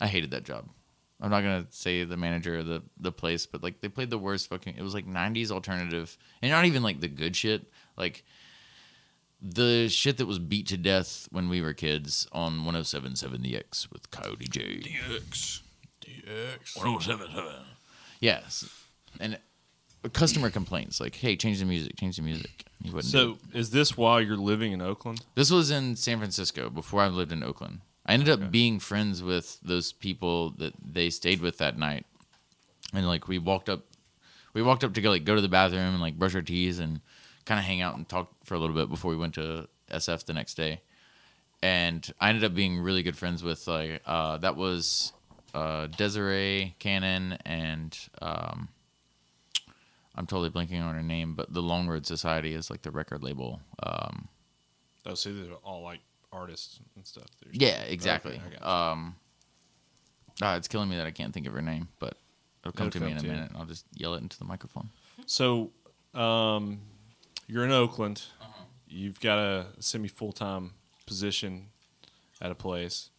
I hated that job. I'm not going to say the manager or the place, but, like, they played the worst fucking... It was, like, 90s alternative, and not even, like, the good shit. Like, the shit that was beat to death when we were kids on 107.7 The X with Coyote J. The X. 107.7. Yes. And customer complaints like, "Hey, change the music." He wouldn't. So, is this while you're living in Oakland? This was in San Francisco before I lived in Oakland. I ended up being friends with those people that they stayed with that night, and like we walked up to go to the bathroom and like brush our teeth and kind of hang out and talk for a little bit before we went to SF the next day. And I ended up being really good friends with like that was Desiree Cannon and. I'm totally blanking on her name, but the Long Road Society is like the record label. Oh, so these are all like artists and stuff. Yeah, exactly. Okay, it's killing me that I can't think of her name, but it'll come to me in a minute, and I'll just yell it into the microphone. So, you're in Oakland. Uh-huh. You've got a semi-full-time position at a place.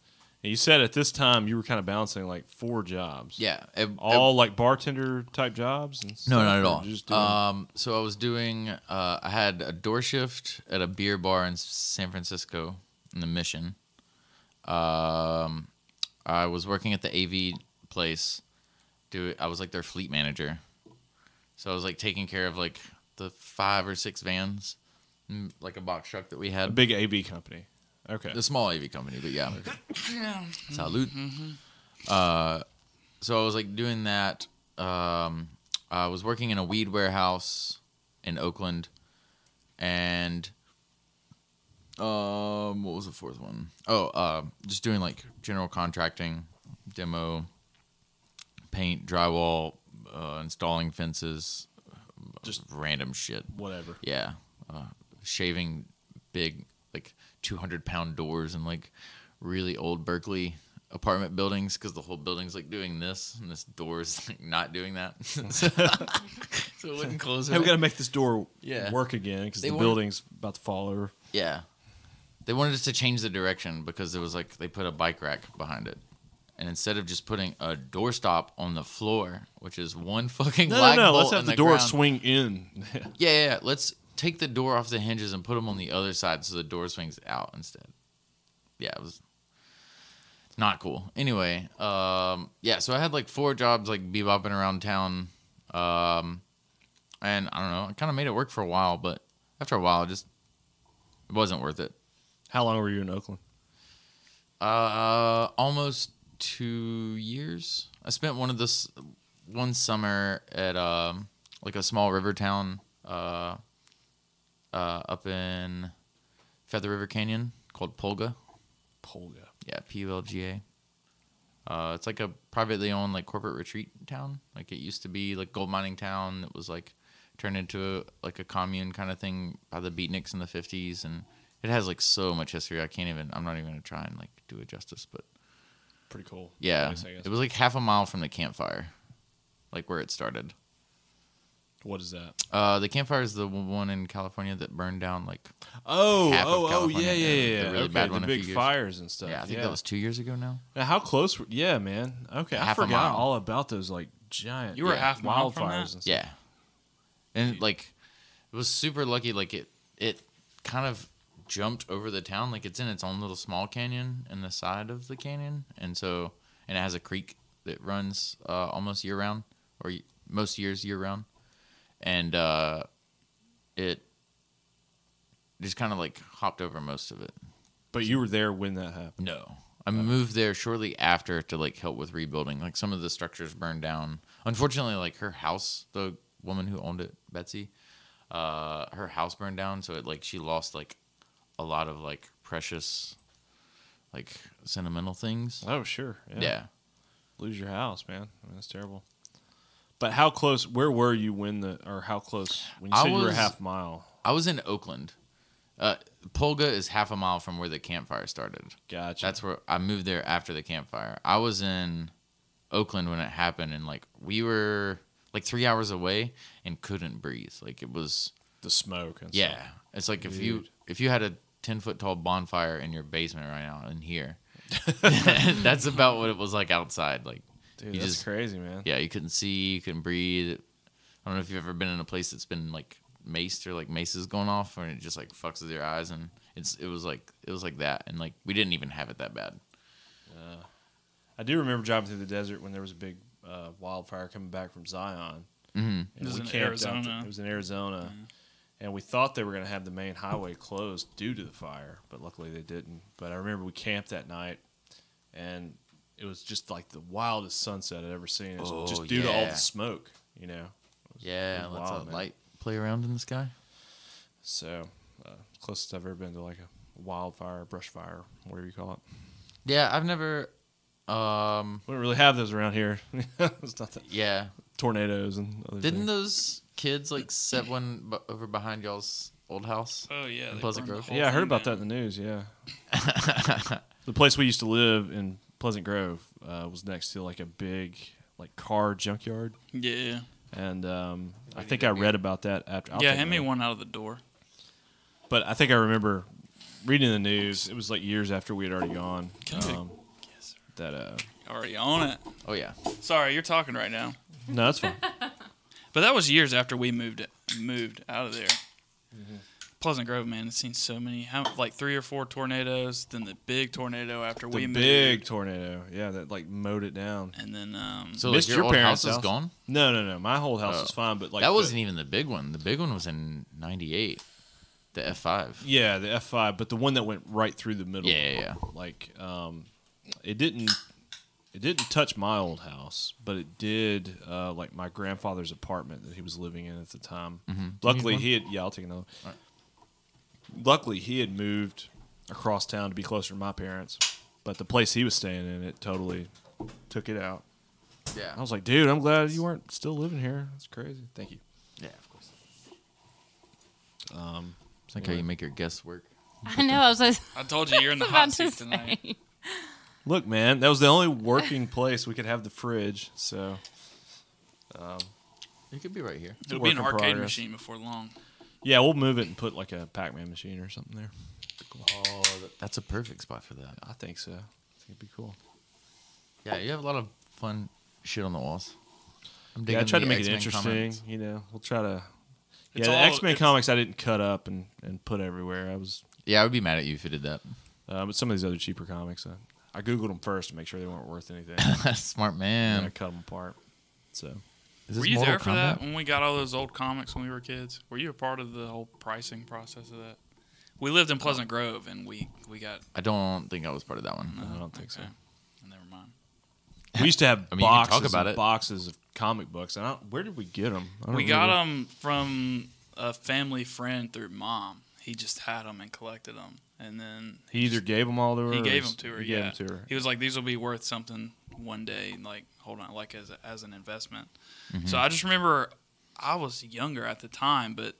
You said at this time you were kind of balancing like 4 jobs. Yeah. All like bartender type jobs? And stuff? No, not at all. So I was doing, I had a door shift at a beer bar in San Francisco in the Mission. I was working at the AV place. I was like their fleet manager. So I was like taking care of like the 5 or 6 vans, like a box truck that we had. A big AV company. Okay. The small AV company, but yeah. Salute. Mm-hmm. So I was like doing that. I was working in a weed warehouse in Oakland. and what was the fourth one? Oh, just doing like general contracting, demo, paint, drywall, installing fences, just random shit, whatever. Yeah, shaving big like 200-pound doors and like really old Berkeley apartment buildings because the whole building's like doing this and this door is like not doing that. So it wouldn't close. Hey, we got to make this door work again because the building's about to fall over. Yeah, they wanted us to change the direction because it was like they put a bike rack behind it, and instead of just putting a doorstop on the floor, which is one fucking bolt let's have the door ground, swing in. Yeah. Let's take the door off the hinges and put them on the other side so the door swings out instead. Yeah, it was not cool. Anyway, so I had like four jobs like bebopping around town, and I don't know, I kind of made it work for a while, but after a while, it wasn't worth it. How long were you in Oakland? Almost 2 years. I spent one summer at like a small river town up in Feather River Canyon called Pulga. Pulga. Yeah, Pulga. It's like a privately owned like corporate retreat town. Like it used to be like gold mining town that was like turned into a commune kind of thing by the beatniks in the 50s, and it has like so much history. I'm not even gonna try and like do it justice, but pretty cool. Yeah, nice, it was like half a mile from the Campfire, like where it started. What is that? The Campfire is the one in California that burned down like half of California. The really bad one, the big fires and stuff. Yeah, I think that was 2 years ago now. How close? Yeah, man. Okay, I forgot all about those like giant. You were half mile fires and stuff. Yeah, and like it was super lucky. Like it kind of jumped over the town, like it's in its own little small canyon in the side of the canyon, and it has a creek that runs almost year round, or most years year round, and it just kind of like hopped over most of it. But you were there when that happened? No, I moved there shortly after to like help with rebuilding. Like some of the structures burned down. Unfortunately, like her house, the woman who owned it, Betsy, her house burned down, so it like she lost like a lot of like precious, like sentimental things. Oh sure, yeah. Lose your house, man. I mean, that's terrible. But how close? Where were you when you said you were a half mile? I was in Oakland. Pulga is half a mile from where the Campfire started. Gotcha. That's where I moved there after the Campfire. I was in Oakland when it happened, and like we were like 3 hours away and couldn't breathe. Like it was the smoke. And stuff. It's like if you had a 10-foot-tall bonfire in your basement right now, in here, that's about what it was like outside. Like, dude, that's just crazy, man. Yeah, you couldn't see, you couldn't breathe. I don't know if you've ever been in a place that's been like maced or like maces going off, and it just like fucks with your eyes, and it was like that, and like we didn't even have it that bad. I do remember driving through the desert when there was a big wildfire coming back from Zion. Mm-hmm. It was in Arizona. Mm-hmm. And we thought they were going to have the main highway closed due to the fire, but luckily they didn't. But I remember we camped that night, and it was just like the wildest sunset I'd ever seen. It was just due to all the smoke, you know. Lots of light play around in the sky. So, closest I've ever been to like a wildfire, brush fire, whatever you call it. Yeah, I've never... we don't really have those around here. It's not that. Yeah. Tornadoes and other things. Those... kids like set one over behind y'all's old house. Oh yeah, Pleasant Grove. Yeah, I heard about that in the news. Yeah, the place we used to live in Pleasant Grove was next to like a big like car junkyard. Yeah, and I think I read about that after. Yeah, hand me one out of the door. But I think I remember reading the news. It was like years after we had already gone. Yes, sir. That already on it. Oh yeah. Sorry, you're talking right now. No, that's fine. But that was years after we moved out of there. Mm-hmm. Pleasant Grove, man, I've seen so many, like 3 or 4 tornadoes, then the big tornado after we moved. The big tornado, yeah, that like mowed it down. And then, so like your old parents' house is gone? No, my whole house is fine, but like that wasn't even the big one. The big one was in '98, the F5. Yeah, the F5, but the one that went right through the middle. Yeah. Like, it didn't. It didn't touch my old house, but it did, like my grandfather's apartment that he was living in at the time. Mm-hmm. Luckily, I'll take another. All right. luckily he had moved across town to be closer to my parents, but the place he was staying in, it totally took it out. Yeah. I was like, dude, I'm glad you weren't still living here. That's crazy. Thank you. Yeah, of course. It's like how you make your guests work. I know. I told you you're in the hot seat tonight. Look, man, that was the only working place we could have the fridge, so it could be right here. It'll be an arcade machine before long. Yeah, we'll move it and put like a Pac-Man machine or something there. Cool. Oh, that's a perfect spot for that. I think so. I think it'd be cool. Yeah, you have a lot of fun shit on the walls. I tried to make X-Men it interesting. Comments. You know, we'll try to. Yeah, the X Men comics I didn't cut up and put everywhere. Yeah, I would be mad at you if you did that. But some of these other cheaper comics, I googled them first to make sure they weren't worth anything. Smart man. And I cut them apart. So, were you there for that when we got all those old comics when we were kids? Were you a part of the whole pricing process of that? We lived in Pleasant Grove, and we got. I don't think I was part of that one. No, I don't think so. Never mind. We used to have boxes of comic books. Where did we get them? We got them from a family friend through Mom. He just had them and collected them, and then he either gave them all to her. He gave them to her. Yeah, he was like, "These will be worth something one day." Like, hold on, like as an investment. Mm-hmm. So I just remember I was younger at the time, but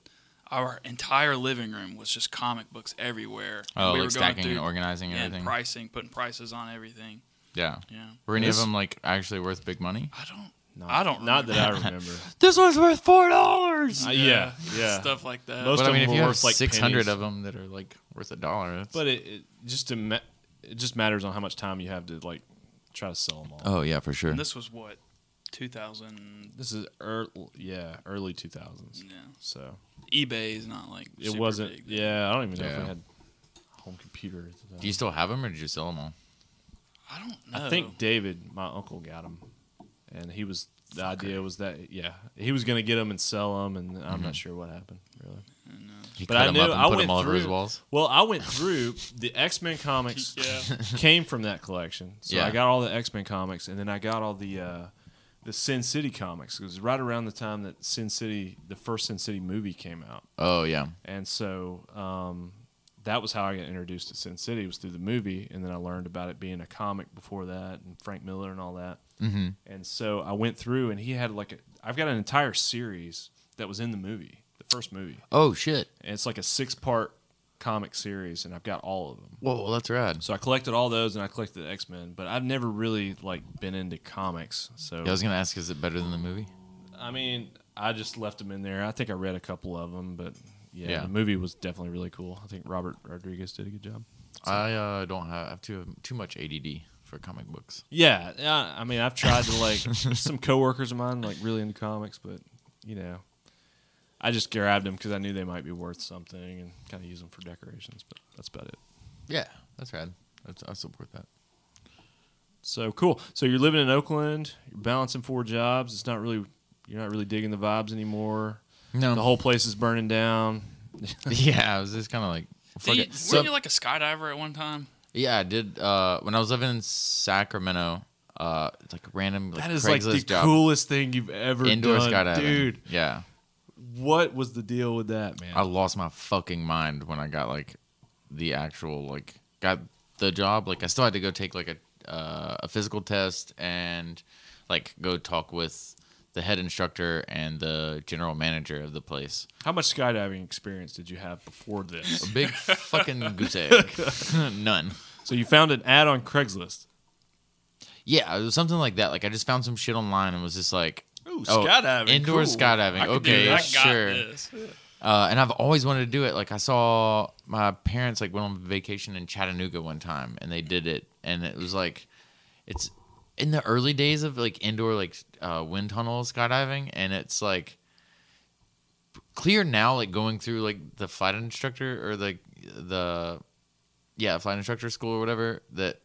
our entire living room was just comic books everywhere. Oh, we were stacking and organizing and everything, pricing, putting prices on everything. Yeah. Were any of them like actually worth big money? I don't remember. Not that I remember. This one's worth $4. Yeah. Stuff like that. Most of them if you have like 600 of them that are like worth $1. But it just matters on how much time you have to like try to sell them all. Oh yeah, for sure. And this was what 2000. This is early 2000s. Yeah. So eBay is not like it super wasn't. Big, yeah, I don't even know if we had home computers. Do you still have them or did you sell them all? I don't know. I think David, my uncle, got them. And he was the idea was that he was gonna get them and sell them, and I'm not sure what happened really. I went through his walls. Well, I went through the X Men comics came from that collection, so I got all the X Men comics, and then I got all the Sin City comics. It was right around the time that the first Sin City movie came out. Oh yeah, and so that was how I got introduced to Sin City, was through the movie, and then I learned about it being a comic before that, and Frank Miller and all that. Mm-hmm. And so I went through, and he had I've got an entire series that was in the movie, the first movie. Oh, shit. And it's like a 6-part comic series, and I've got all of them. Whoa, that's rad. So I collected all those, and I collected the X-Men, but I've never really been into comics. So I was going to ask, is it better than the movie? I mean, I just left them in there. I think I read a couple of them, but... Yeah, the movie was definitely really cool. I think Robert Rodriguez did a good job. So. I don't have too much ADD for comic books. Yeah, I mean, I've tried to some coworkers of mine really into comics, but I just grabbed them because I knew they might be worth something and kind of use them for decorations. But that's about it. Yeah, that's rad. I support that. So cool. So you're living in Oakland. You're balancing 4 jobs. You're not really digging the vibes anymore. No. The whole place is burning down. Yeah, I was just kind of like... Weren't you like a skydiver at one time? Yeah, I did. When I was living in Sacramento, it's like a random Craigslist job. That is like the coolest thing you've ever done. Indoor skydiving. Dude. Yeah. What was the deal with that, man? I lost my fucking mind when I got got the job. I still had to go take a physical test and go talk with... the head instructor and the general manager of the place. How much skydiving experience did you have before this? A big fucking goose egg. None. So you found an ad on Craigslist? Yeah, it was something like that. I just found some shit online and was just like... Ooh, skydiving. Indoor skydiving. Okay, sure. This. And I've always wanted to do it. I saw my parents went on vacation in Chattanooga one time and they did it. And it was it's... in the early days of indoor wind tunnel skydiving, and it's clear now going through the flight instructor or the flight instructor school or whatever that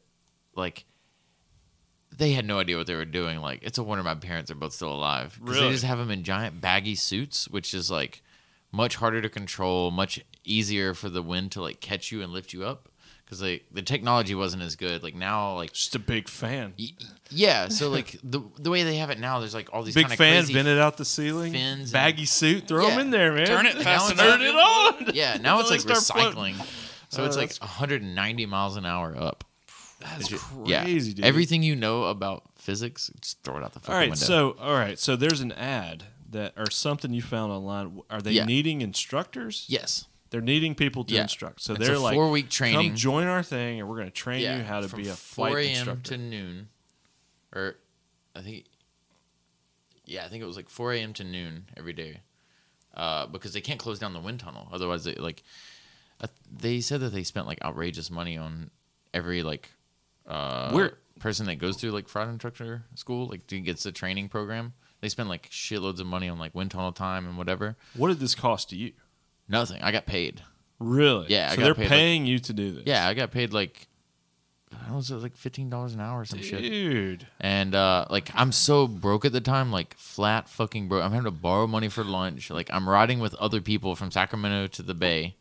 they had no idea what they were doing. It's a wonder my parents are both still alive. Really? 'Cause they just have them in giant baggy suits, which is much harder to control, much easier for the wind to catch you and lift you up. because like the technology wasn't as good. Like now, like just a big fan. Yeah. So like the way they have it now, there's like all these big kinda fan, bend it out the ceiling, fins, baggy suit, throw them in there, man. Turn it fast and turn it on. Yeah. Now it's like recycling. Floating. So it's like 190 miles an hour up. That's crazy, dude. Everything you know about physics, just throw it out the fucking window. So there's an ad that or something you found online. Are they needing instructors? Yes. They're needing people to instruct. So it's a 4-week training. Come join our thing, and we're going to train you how to be a flight instructor. From 4 a.m. to noon. Or I think it was like 4 a.m. to noon every day. Because they can't close down the wind tunnel. Otherwise, they said that they spent like outrageous money on every person that goes through like flight instructor school, like gets the training program. They spend like shitloads of money on like wind tunnel time and whatever. What did this cost to you? Nothing. I got paid. Really? Yeah. So they're paying you to do this. Yeah, I got paid like $15 an hour or some shit. Dude. And I'm so broke at the time, like flat fucking broke. I'm having to borrow money for lunch. Like I'm riding with other people from Sacramento to the Bay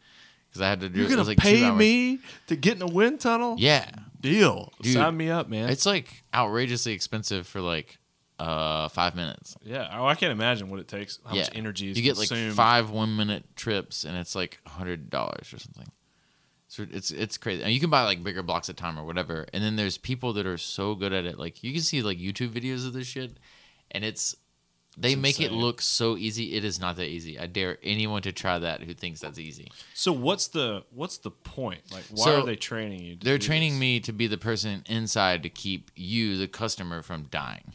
because I had to do. You're gonna pay me to get in a wind tunnel? Yeah. Deal. Dude, sign me up, man. It's like outrageously expensive for like 5 minutes. Yeah. Oh, I can't imagine what it takes. How much energy is consumed. You get like 5 1-minute trips, and it's like $100 or something. So it's crazy. And you can buy like bigger blocks of time or whatever. And then there's people that are so good at it. Like you can see like YouTube videos of this shit, and it's make it look so easy. It is not that easy. I dare anyone to try that who thinks that's easy. So what's the point? Like why are they training you? They're training me to be the person inside to keep you, the customer, from dying.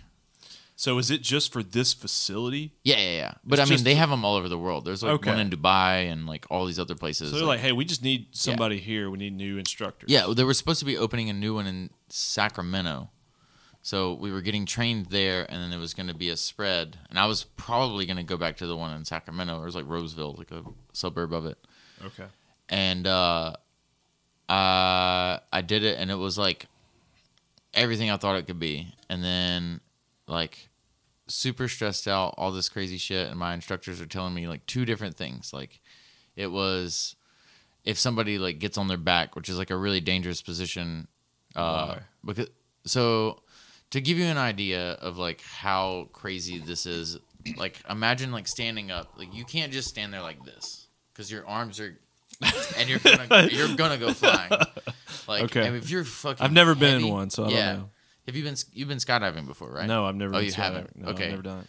So is it just for this facility? Yeah. But it's they have them all over the world. There's like one in Dubai and like all these other places. So they're like, hey, we just need somebody here. We need new instructors. Yeah, they were supposed to be opening a new one in Sacramento. So we were getting trained there, and then there was going to be a spread. And I was probably going to go back to the one in Sacramento. It was like Roseville, like a suburb of it. Okay. And I did it, and it was like everything I thought it could be. And then super stressed out, all this crazy shit, and my instructors are telling me like two different things. Like it was if somebody like gets on their back, which is like a really dangerous position. So to give you an idea of like how crazy this is, like imagine like standing up. Like you can't just stand there like this because your arms are and you're gonna go flying. Like and if you're fucking I've never been in one, so I don't know. Have you been skydiving before, right? No, I've never. Oh, you haven't? No, okay, I've never done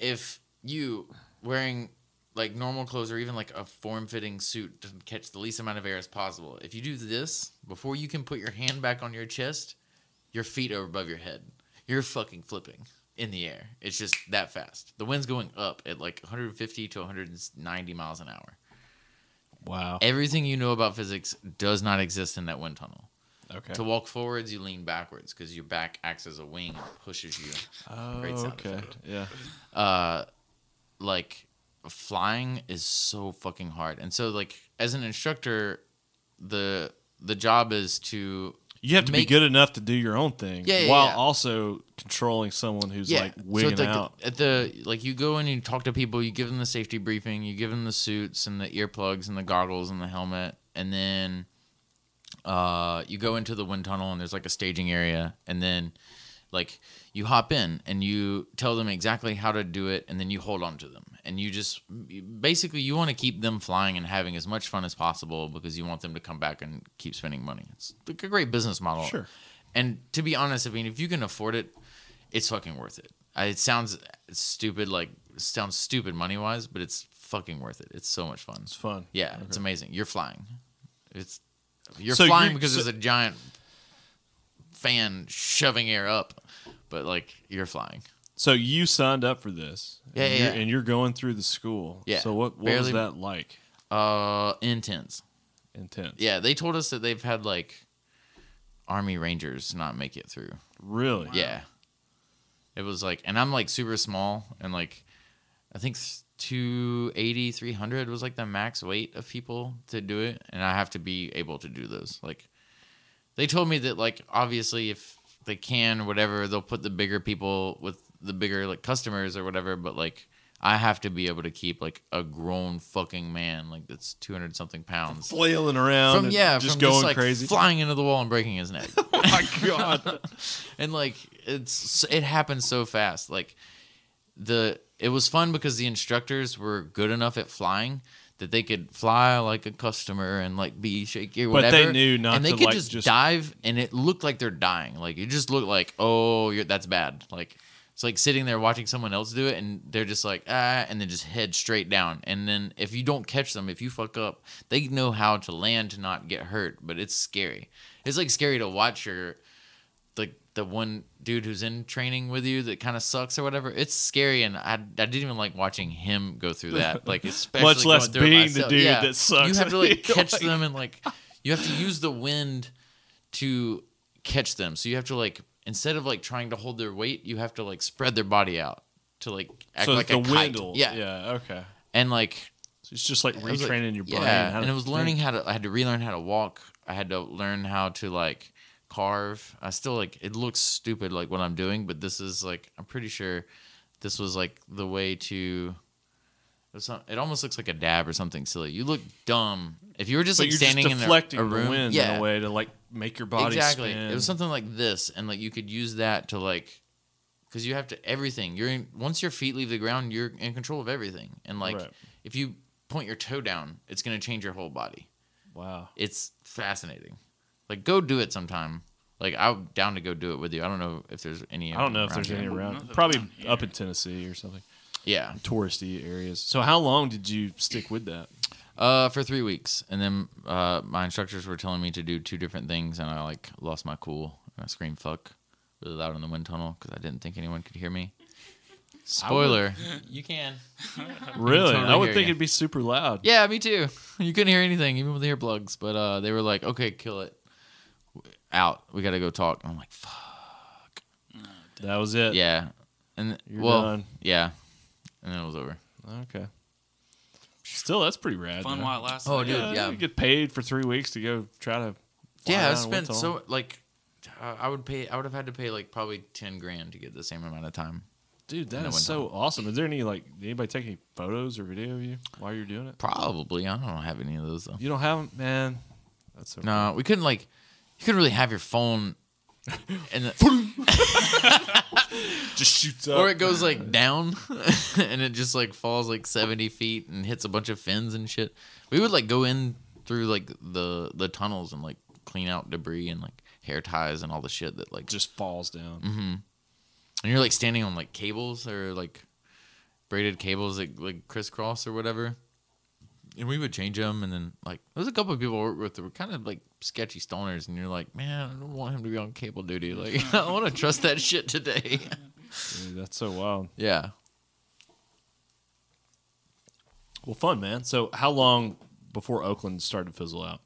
it. If you wearing like normal clothes or even like a form-fitting suit to catch the least amount of air as possible, if you do this before you can put your hand back on your chest, your feet are above your head. You're fucking flipping in the air. It's just that fast. The wind's going up at like 150 to 190 miles an hour. Wow! Everything you know about physics does not exist in that wind tunnel. Okay. To walk forwards, you lean backwards because your back acts as a wing and pushes you. Oh, great sound effect. Yeah. Flying is so fucking hard, and so like as an instructor, the job is to be good enough to do your own thing also controlling someone who's wigging out. At the you go and you talk to people, you give them the safety briefing, you give them the suits and the earplugs and the goggles and the helmet, and then. You go into the wind tunnel and there's like a staging area, and then you hop in and you tell them exactly how to do it, and then you hold on to them, and you just basically you want to keep them flying and having as much fun as possible because you want them to come back and keep spending money. It's like a great business model. Sure. And to be honest, I mean, if you can afford it, it's fucking worth it. It sounds stupid, money wise, but it's fucking worth it. It's so much fun. It's fun. Yeah, okay. It's amazing. You're flying. You're flying because there's a giant fan shoving air up, but you're flying. So you signed up for this, and you're going through the school. Yeah. So what was that like? Intense. Yeah, they told us that they've had Army Rangers not make it through. Really? Wow. Yeah. It was and I'm super small, and I think 280, 300 was the max weight of people to do it, and I have to be able to do those. They told me that obviously if they can, whatever, they'll put the bigger people with the bigger customers or whatever, but I have to be able to keep like a grown fucking man like that's 200 something pounds flailing around from, yeah, just going like, crazy, flying into the wall and breaking his neck. Oh my God. And like it happened so fast. Like it was fun because the instructors were good enough at flying that they could fly like a customer and like be shaky or whatever. But they knew not to. And they to could like just dive, and it looked like they're dying. Like it just looked like, oh, that's bad. Like it's like sitting there watching someone else do it, and they're just like, ah, and then just head straight down. And then if you don't catch them, if you fuck up, they know how to land to not get hurt. But it's scary. It's like scary to watch your like the one dude who's in training with you that kind of sucks or whatever. It's scary, and I didn't even like watching him go through that. Like especially much less going being the dude yeah. that sucks. You have to like catch them, and like you have to use the wind to catch them. So you have to like. Instead of like trying to hold their weight, you have to like spread their body out to like act so like a windle. Kite. Yeah. Yeah. Okay. And like, so it's just like retraining like, your brain. Yeah. How and it was learning how to. I had to relearn how to walk. I had to learn how to like carve. I still like it looks stupid like what I'm doing, but this is like I'm pretty sure this was like the way to. It almost looks like a dab or something silly. You look dumb if you were just but like you're standing just deflecting in a room. The wind yeah. in a way to like. Make your body exactly. spin. It was something like this, and like you could use that to like, because you have to everything. You're in, once your feet leave the ground, you're in control of everything. And like, right. if you point your toe down, it's gonna change your whole body. Wow, it's fascinating. Like, go do it sometime. Like, I'm down to go do it with you. I don't know if there's any. I don't know if there's any around. Probably up in Tennessee or something. Yeah, touristy areas. So, how long did you stick with that? For 3 weeks, and then my instructors were telling me to do two different things, and I like lost my cool and I screamed "fuck" really loud in the wind tunnel because I didn't think anyone could hear me. Spoiler: you can. Really, totally I would think you. It'd be super loud. Yeah, me too. You couldn't hear anything, even with the earplugs. But they were like, "Okay, kill it, out. We got to go talk." And I'm like, "Fuck." Oh, that was it. Yeah, and you're well, done. Yeah, and then it was over. Okay. Still, that's pretty rad. Fun while it lasts. Oh, dude, yeah. You get paid for 3 weeks to go try to. Yeah, I spent so like, I would have had to pay like probably $10,000 to get the same amount of time. Dude, that is so awesome. Is there any like anybody take any photos or video of you while you're doing it? Probably. I don't have any of those though. You don't have them, man. That's so. No, we couldn't like. You couldn't really have your phone. And just shoots up, or it goes like down, and it just like falls like 70 feet and hits a bunch of fins and shit. We would like go in through like the tunnels and like clean out debris and like hair ties and all the shit that like just falls down. Mm-hmm. And you're like standing on like cables or like braided cables that like crisscross or whatever. And we would change them, and then like there's a couple of people I worked with that were kind of like sketchy stoners, and you're like, man, I don't want him to be on cable duty. Like, I don't want to trust that shit today. Dude, that's so wild. Yeah. Well, fun, man. So, how long before Oakland started to fizzle out?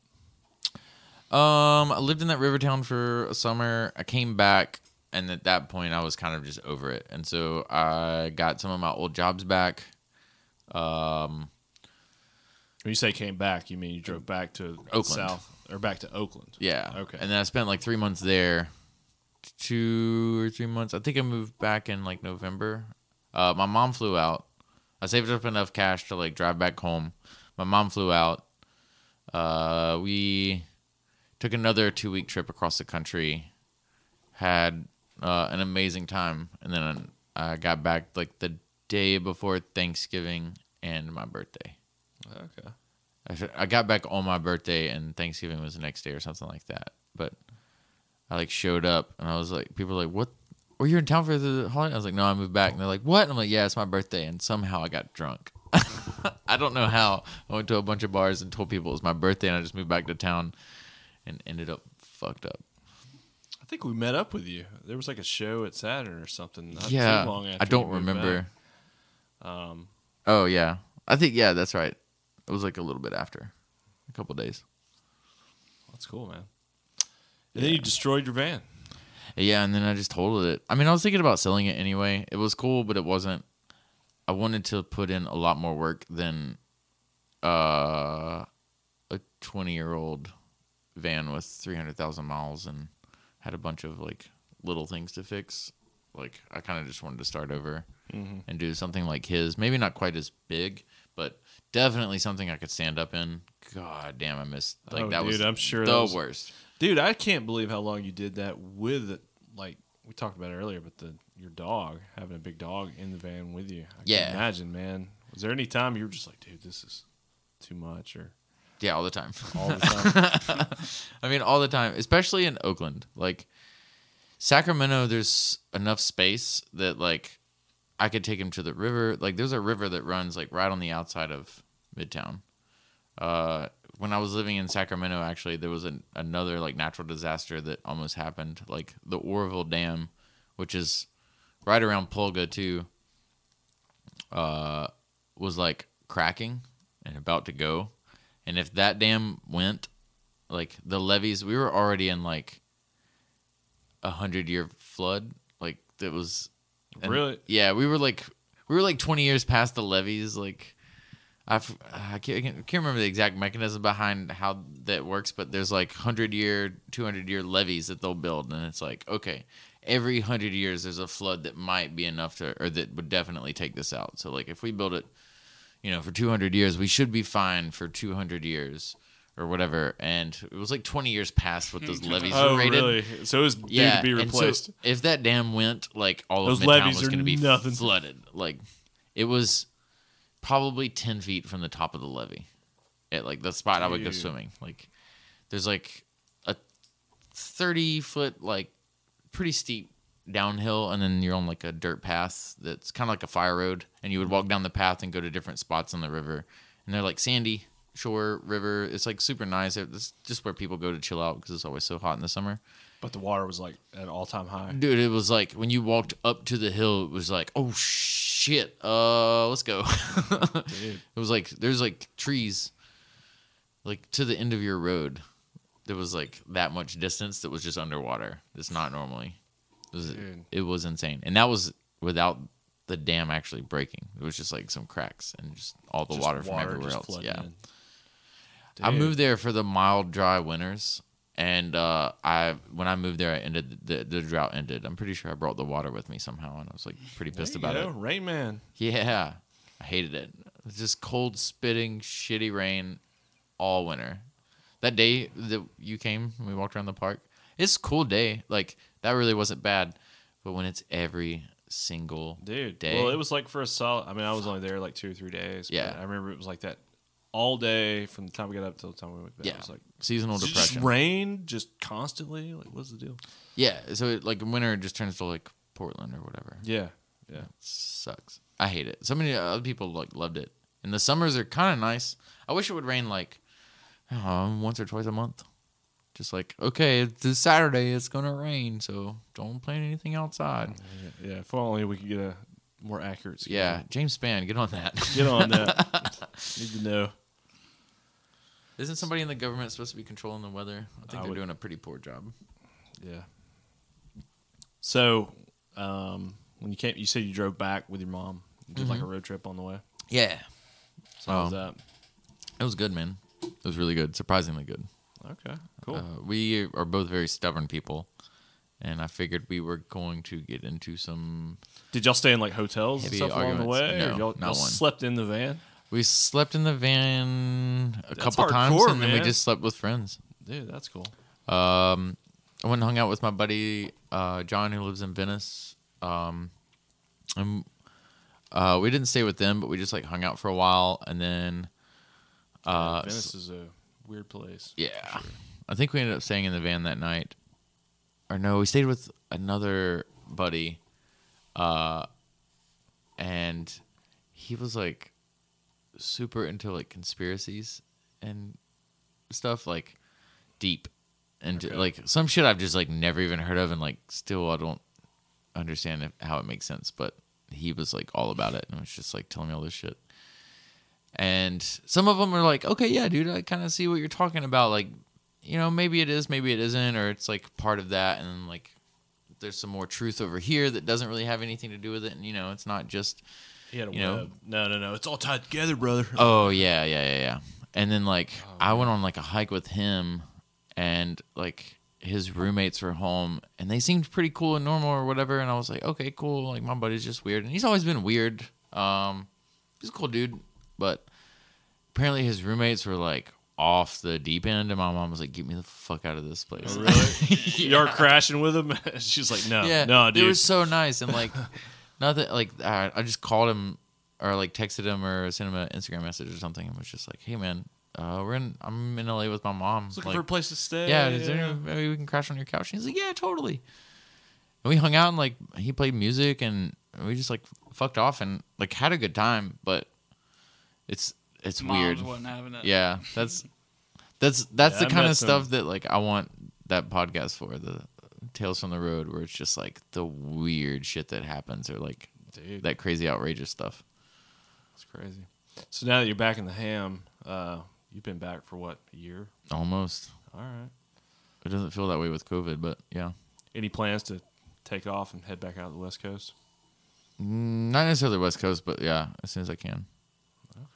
I lived in that river town for a summer. I came back, and at that point, I was kind of just over it, and so I got some of my old jobs back. When you say came back, you mean you drove back to Oakland. South or back to Oakland? Yeah. Okay. And then I spent like 3 months there, 2 or 3 months. I think I moved back in like November. My mom flew out. I saved up enough cash to like drive back home. My mom flew out. We took another 2-week trip across the country, had an amazing time, and then I got back like the day before Thanksgiving and my birthday. Okay. I got back on my birthday, and Thanksgiving was the next day or something like that. But I like showed up, and I was like, people were like, what? Were you in town for the holiday? I was like, no, I moved back. And they're like, what? And I'm like, yeah, it's my birthday. And somehow I got drunk. I don't know how. I went to a bunch of bars and told people it was my birthday, and I just moved back to town and ended up fucked up. I think we met up with you. There was like a show at Saturn or something. Not yeah. Too long after I don't remember. Oh, yeah. I think, yeah, that's right. It was like a little bit after, a couple of days. That's cool, man. And yeah. Then you destroyed your van. Yeah, and then I just totaled it. I mean, I was thinking about selling it anyway. It was cool, but it wasn't. I wanted to put in a lot more work than a 20-year-old van with 300,000 miles and had a bunch of like little things to fix. Like I kind of just wanted to start over. mm-hmm. and do something like his. Maybe not quite as big, but definitely something I could stand up in. God damn, I missed. Like, oh, that, dude, was, I'm sure the was... worst. Dude, I can't believe how long you did that with, like, we talked about it earlier, but your dog, having a big dog in the van with you. I can't imagine, man. Was there any time you were just like, dude, this is too much? Or yeah, all the time. All the time. I mean, all the time, especially in Oakland. Like, Sacramento, there's enough space that, like, I could take him to the river. Like, there's a river that runs, like, right on the outside of Midtown. When I was living in Sacramento, actually, there was another, like, natural disaster that almost happened. Like, the Oroville Dam, which is right around Pulga, too, was, like, cracking and about to go. And if that dam went, like, the levees, we were already in, like, 100-year flood. Like, that was... Really? Yeah, we were like 20 years past the levees. Like, I can't remember the exact mechanism behind how that works, but there's like 100-year, 200-year levees that they'll build, and it's like, okay, every 100 years there's a flood that might be enough to, or that would definitely take this out. So like if we build it, you know, for 200 years, we should be fine for 200 years. Or whatever, and it was like 20 years past what those levees were rated. Really? So it was due to be replaced. So if that dam went, like all those of Midtown was going to be flooded. Like it was probably 10 feet from the top of the levee, at like the spot I would go swimming. Like there's like a 30-foot, like pretty steep downhill, and then you're on like a dirt path that's kind of like a fire road, and you would walk down the path and go to different spots on the river, and they're like sandy. Shore, river, it's like super nice. It's just where people go to chill out because it's always so hot in the summer. But the water was like at an all-time high. Dude, it was like when you walked up to the hill, it was like, oh shit, let's go. Dude. It was like there's like trees like to the end of your road. There was like that much distance that was just underwater. It's not normally. It was insane, and that was without the dam actually breaking. It was just like some cracks and just all the water from everywhere else. Yeah. In. Dude. I moved there for the mild, dry winters, and when I moved there, the drought ended. I'm pretty sure I brought the water with me somehow, and I was like pretty pissed about it. Rain Man. Yeah, I hated it. It was just cold, spitting, shitty rain all winter. That day that you came, and we walked around the park. It's a cool day. Like that really wasn't bad, but when it's every single day. Well, it was like for a solid. I mean, I was only there like 2 or 3 days. Yeah, but I remember it was like that. All day from the time we got up till the time we went back. Yeah. It was like seasonal depression. Just rain just constantly? Like, what's the deal? Yeah. So, like, winter just turns to, like, Portland or whatever. Yeah. Yeah. It sucks. I hate it. So many other people, like, loved it. And the summers are kind of nice. I wish it would rain, like, once or twice a month. Just like, okay, this Saturday it's going to rain, so don't plan anything outside. Yeah. If only we could get a more accurate schedule. Yeah. James Spann, get on that. Get on that. Need to know. Isn't somebody in the government supposed to be controlling the weather? I think they're doing a pretty poor job. Yeah. So, when you came, you said you drove back with your mom. You did like a road trip on the way. Yeah. So how was that? It was good, man. It was really good. Surprisingly good. Okay. Cool. We are both very stubborn people, and I figured we were going to get into some. Did y'all stay in like hotels and stuff along the way? No, or y'all slept in the van? We slept in the van a couple times, and then we just slept with friends. Dude, that's cool. I went and hung out with my buddy John, who lives in Venice. And we didn't stay with them, but we just like hung out for a while, and then Venice is a weird place. Yeah, sure. I think we ended up staying in the van that night, or no, we stayed with another buddy, and he was like super into like conspiracies and stuff, like deep and like some shit I've just like never even heard of, and like still I don't understand how it makes sense, but he was like all about it and was just like telling me all this shit. And some of them are like, okay, yeah, dude, I kind of see what you're talking about, like, you know, maybe it is, maybe it isn't, or it's like part of that, and like there's some more truth over here that doesn't really have anything to do with it, and you know, it's not just No. It's all tied together, brother. Oh, yeah. And then, like, I went on, like, a hike with him, and, like, his roommates were home, and they seemed pretty cool and normal or whatever. And I was like, okay, cool. Like, my buddy's just weird. And he's always been weird. He's a cool dude. But apparently his roommates were, like, off the deep end. And my mom was like, get me the fuck out of this place. Oh, really? You're crashing with him? She's like, no. Yeah, no, dude. It was so nice. And, like, nothing. Like, I just called him or, like, texted him or sent him an Instagram message or something. And was just like, hey, man. I'm in LA with my mom. Just looking for a place to stay. Yeah, is there maybe we can crash on your couch? And he's like, yeah, totally. And we hung out and like he played music and we just like fucked off and like had a good time. But it's Moms weird. Wasn't having it. Yeah, that's the kind of stuff that like I want that podcast for, the Tales from the Road, where it's just like the weird shit that happens or like that crazy outrageous stuff. That's crazy. So now that you're back in the ham. You've been back for what, a year? Almost. All right. It doesn't feel that way with COVID, but yeah. Any plans to take off and head back out to the West Coast? Not necessarily the West Coast, but yeah, as soon as I can.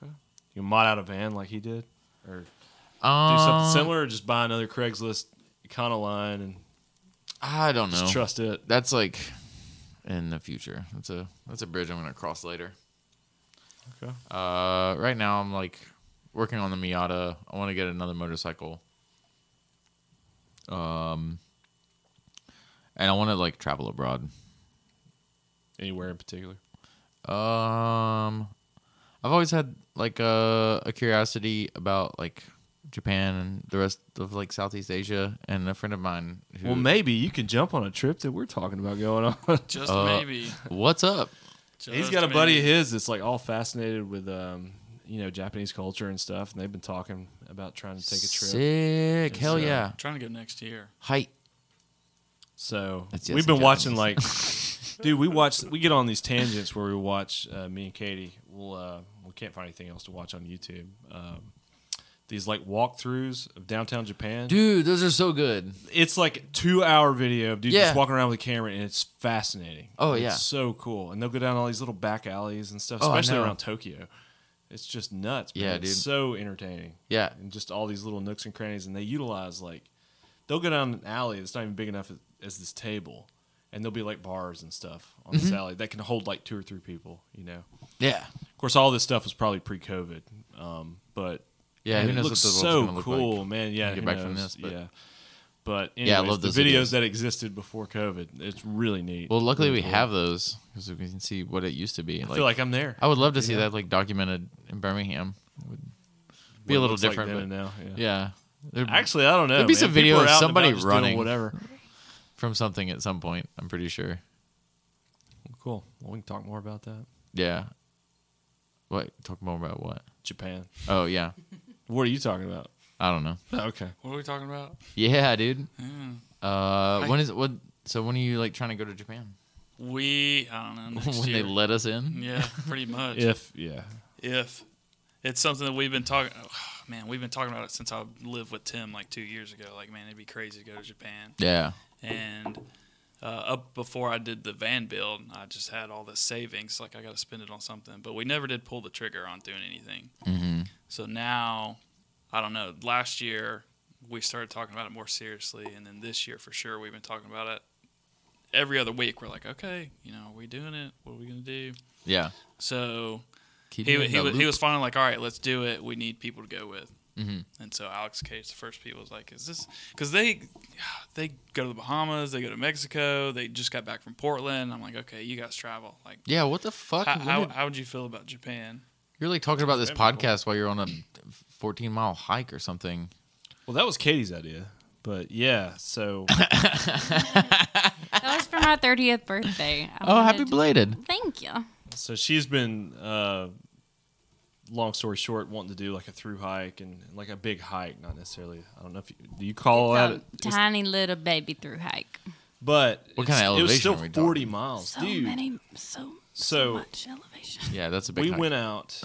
Okay. You mod out a van like he did? Or do something similar, or just buy another Craigslist Econoline? And I don't know. Just trust it. That's like in the future. That's a bridge I'm going to cross later. Okay. Right now I'm like working on the Miata. I want to get another motorcycle. And I want to like travel abroad. Anywhere in particular? I've always had like a curiosity about like Japan and the rest of like Southeast Asia, and a friend of mine who... Well, maybe you can jump on a trip that we're talking about going on. Just maybe. What's up? Just he's got a buddy of his that's like all fascinated with you know, Japanese culture and stuff, and they've been talking about trying to take a trip. Sick. And hell yeah. Trying to go next year. Height. So we've been watching like dude, we get on these tangents where we watch me and Katie. We can't find anything else to watch on YouTube. These like walkthroughs of downtown Japan. Dude, those are so good. It's like a 2-hour video of dude just walking around with a camera, and it's fascinating. Oh yeah. It's so cool. And they'll go down all these little back alleys and stuff, especially around Tokyo. It's just nuts. Yeah, dude. It's so entertaining. Yeah. And just all these little nooks and crannies. And they utilize, like, they'll go down an alley that's not even big enough as this table. And there'll be, like, bars and stuff on this alley that can hold, like, 2 or 3 people, you know? Yeah. Of course, all this stuff was probably pre-COVID. But, yeah, who knows what the world's going to look like. It looks so cool, man. Yeah, get back from this. But. Yeah. But anyways, yeah, I love the videos that existed before COVID. It's really neat. Well, luckily we have those because we can see what it used to be. I feel like I'm there. I would love to see that like documented in Birmingham. It would be a little different, like, but now, yeah. Actually, I don't know. There'd be some video of somebody running whatever from something at some point. I'm pretty sure. Well, cool. Well, we can talk more about that. Yeah. What? Talk more about what? Japan. Oh yeah. What are you talking about? I don't know. Okay. What are we talking about? Yeah, dude. Mm. When are you like trying to go to Japan? I don't know. Next year. They let us in? Yeah, pretty much. If it's something that we've been talking. Oh, man, we've been talking about it since I lived with Tim like 2 years ago. Like, man, it'd be crazy to go to Japan. Yeah. And up before I did the van build, I just had all the savings. Like, I got to spend it on something, but we never did pull the trigger on doing anything. Mm-hmm. So now. I don't know. Last year, we started talking about it more seriously, and then this year, for sure, we've been talking about it every other week. We're like, okay, you know, are we doing it? What are we going to do? Yeah. So he was finally like, all right, let's do it. We need people to go with. Mm-hmm. And so Alex Cage, the first people, was like, is this – because they go to the Bahamas. They go to Mexico. They just got back from Portland. I'm like, okay, you guys travel. Like, yeah, what the fuck? How would you feel about Japan? You're like talking about this podcast while you're on a 14-mile hike or something. Well, that was Katie's idea, but yeah. So that was for my 30th birthday. Happy belated! Thank you. So she's been, long story short, wanting to do like a through hike and like a big hike, not necessarily. I don't know if you call that a tiny little baby through hike. But what kind of elevation? It was still 40 miles. So dude. Many, so much elevation. Yeah, that's a big hike. We went out.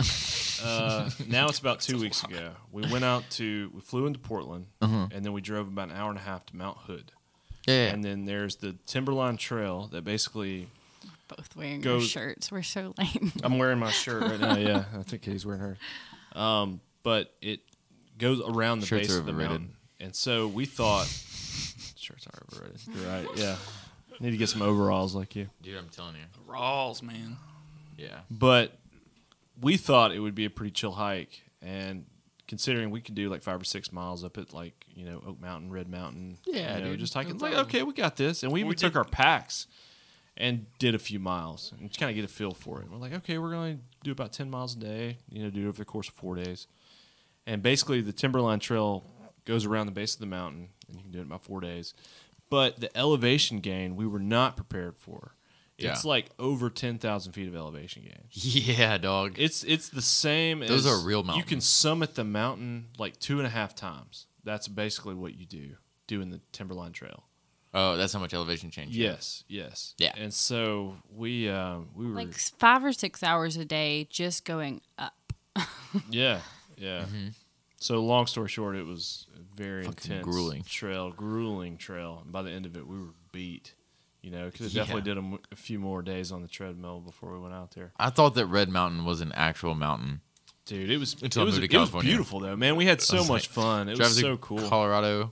Now it's about 2 weeks ago. We flew into Portland, and then we drove about an hour and a half to Mount Hood. Yeah. And then there's the Timberline Trail that basically both wearing your shirts. We're so lame. I'm wearing my shirt right now. Yeah, I think Katie's wearing hers. But it goes around the base of the mountain, and so we thought shirts are overrated. You're right, yeah. Need to get some overalls like you. Dude, I'm telling you. Overalls, man. Yeah. But we thought it would be a pretty chill hike, and considering we could do like 5 or 6 miles up at like, you know, Oak Mountain, Red Mountain. Yeah, you know, dude. Just hiking. Like, okay, we got this. And we even took our packs and did a few miles and just kind of get a feel for it. We're like, okay, we're going to do about 10 miles a day, you know, do it over the course of 4 days. And basically the Timberline Trail goes around the base of the mountain, and you can do it in about 4 days. But the elevation gain we were not prepared for. Yeah. It's like over 10,000 feet of elevation gain. Yeah, dog. It's the same. Those as are real mountains. You can summit the mountain like 2.5 times. That's basically what you do in the Timberline Trail. Oh, that's how much elevation change. Yes, yes. Yeah. And so we were like 5 or 6 hours a day just going up. Yeah, yeah. Mm-hmm. So long story short, it was a very fucking intense, grueling trail. And by the end of it, we were beat. You know, because it definitely did a few more days on the treadmill before we went out there. I thought that Red Mountain was an actual mountain. Dude, it was beautiful, though. Man, we had so much fun. It was so cool. Colorado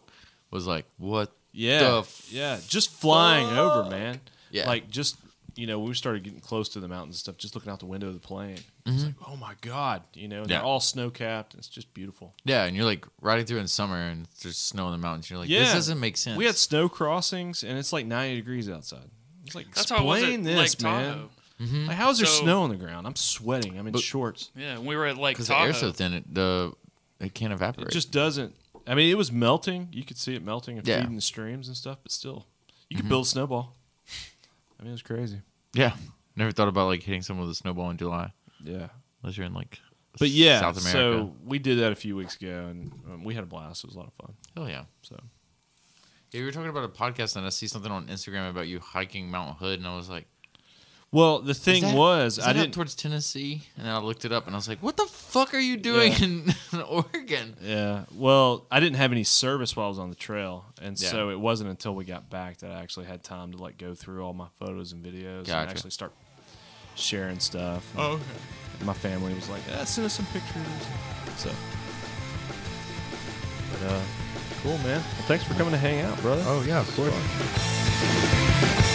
was like, what the fuck? Yeah, just flying over, man. Yeah. Like, just, you know, we started getting close to the mountains and stuff, just looking out the window of the plane. Mm-hmm. It's like, oh, my God. You know, they're all snow-capped. It's just beautiful. Yeah, and you're, like, riding through in summer, and there's snow in the mountains. You're like, this doesn't make sense. We had snow crossings, and it's, like, 90 degrees outside. It's like, that's explain this, man. Mm-hmm. Like, how is there snow on the ground? I'm sweating. I'm in shorts. Yeah, we were at Lake Tahoe. Because the air's so thin, it can't evaporate. It just doesn't. I mean, it was melting. You could see it melting and feeding the streams and stuff, but still. You could build a snowball. I mean, it was crazy. Yeah. Never thought about, like, hitting someone with a snowball in July. Yeah. Unless you're in, like, South America. So we did that a few weeks ago, and we had a blast. It was a lot of fun. Hell yeah. So. Yeah, you were talking about a podcast, and I see something on Instagram about you hiking Mount Hood, and I was like. Well, the thing was. I didn't towards Tennessee, and I looked it up, and I was like, what the fuck are you doing in Oregon? Yeah. Well, I didn't have any service while I was on the trail, and so it wasn't until we got back that I actually had time to, like, go through all my photos and videos and actually start sharing stuff. Oh, okay. And my family was like, send us some pictures. So. But, cool, man. Well, thanks for coming to hang out, brother. Oh, yeah, of course.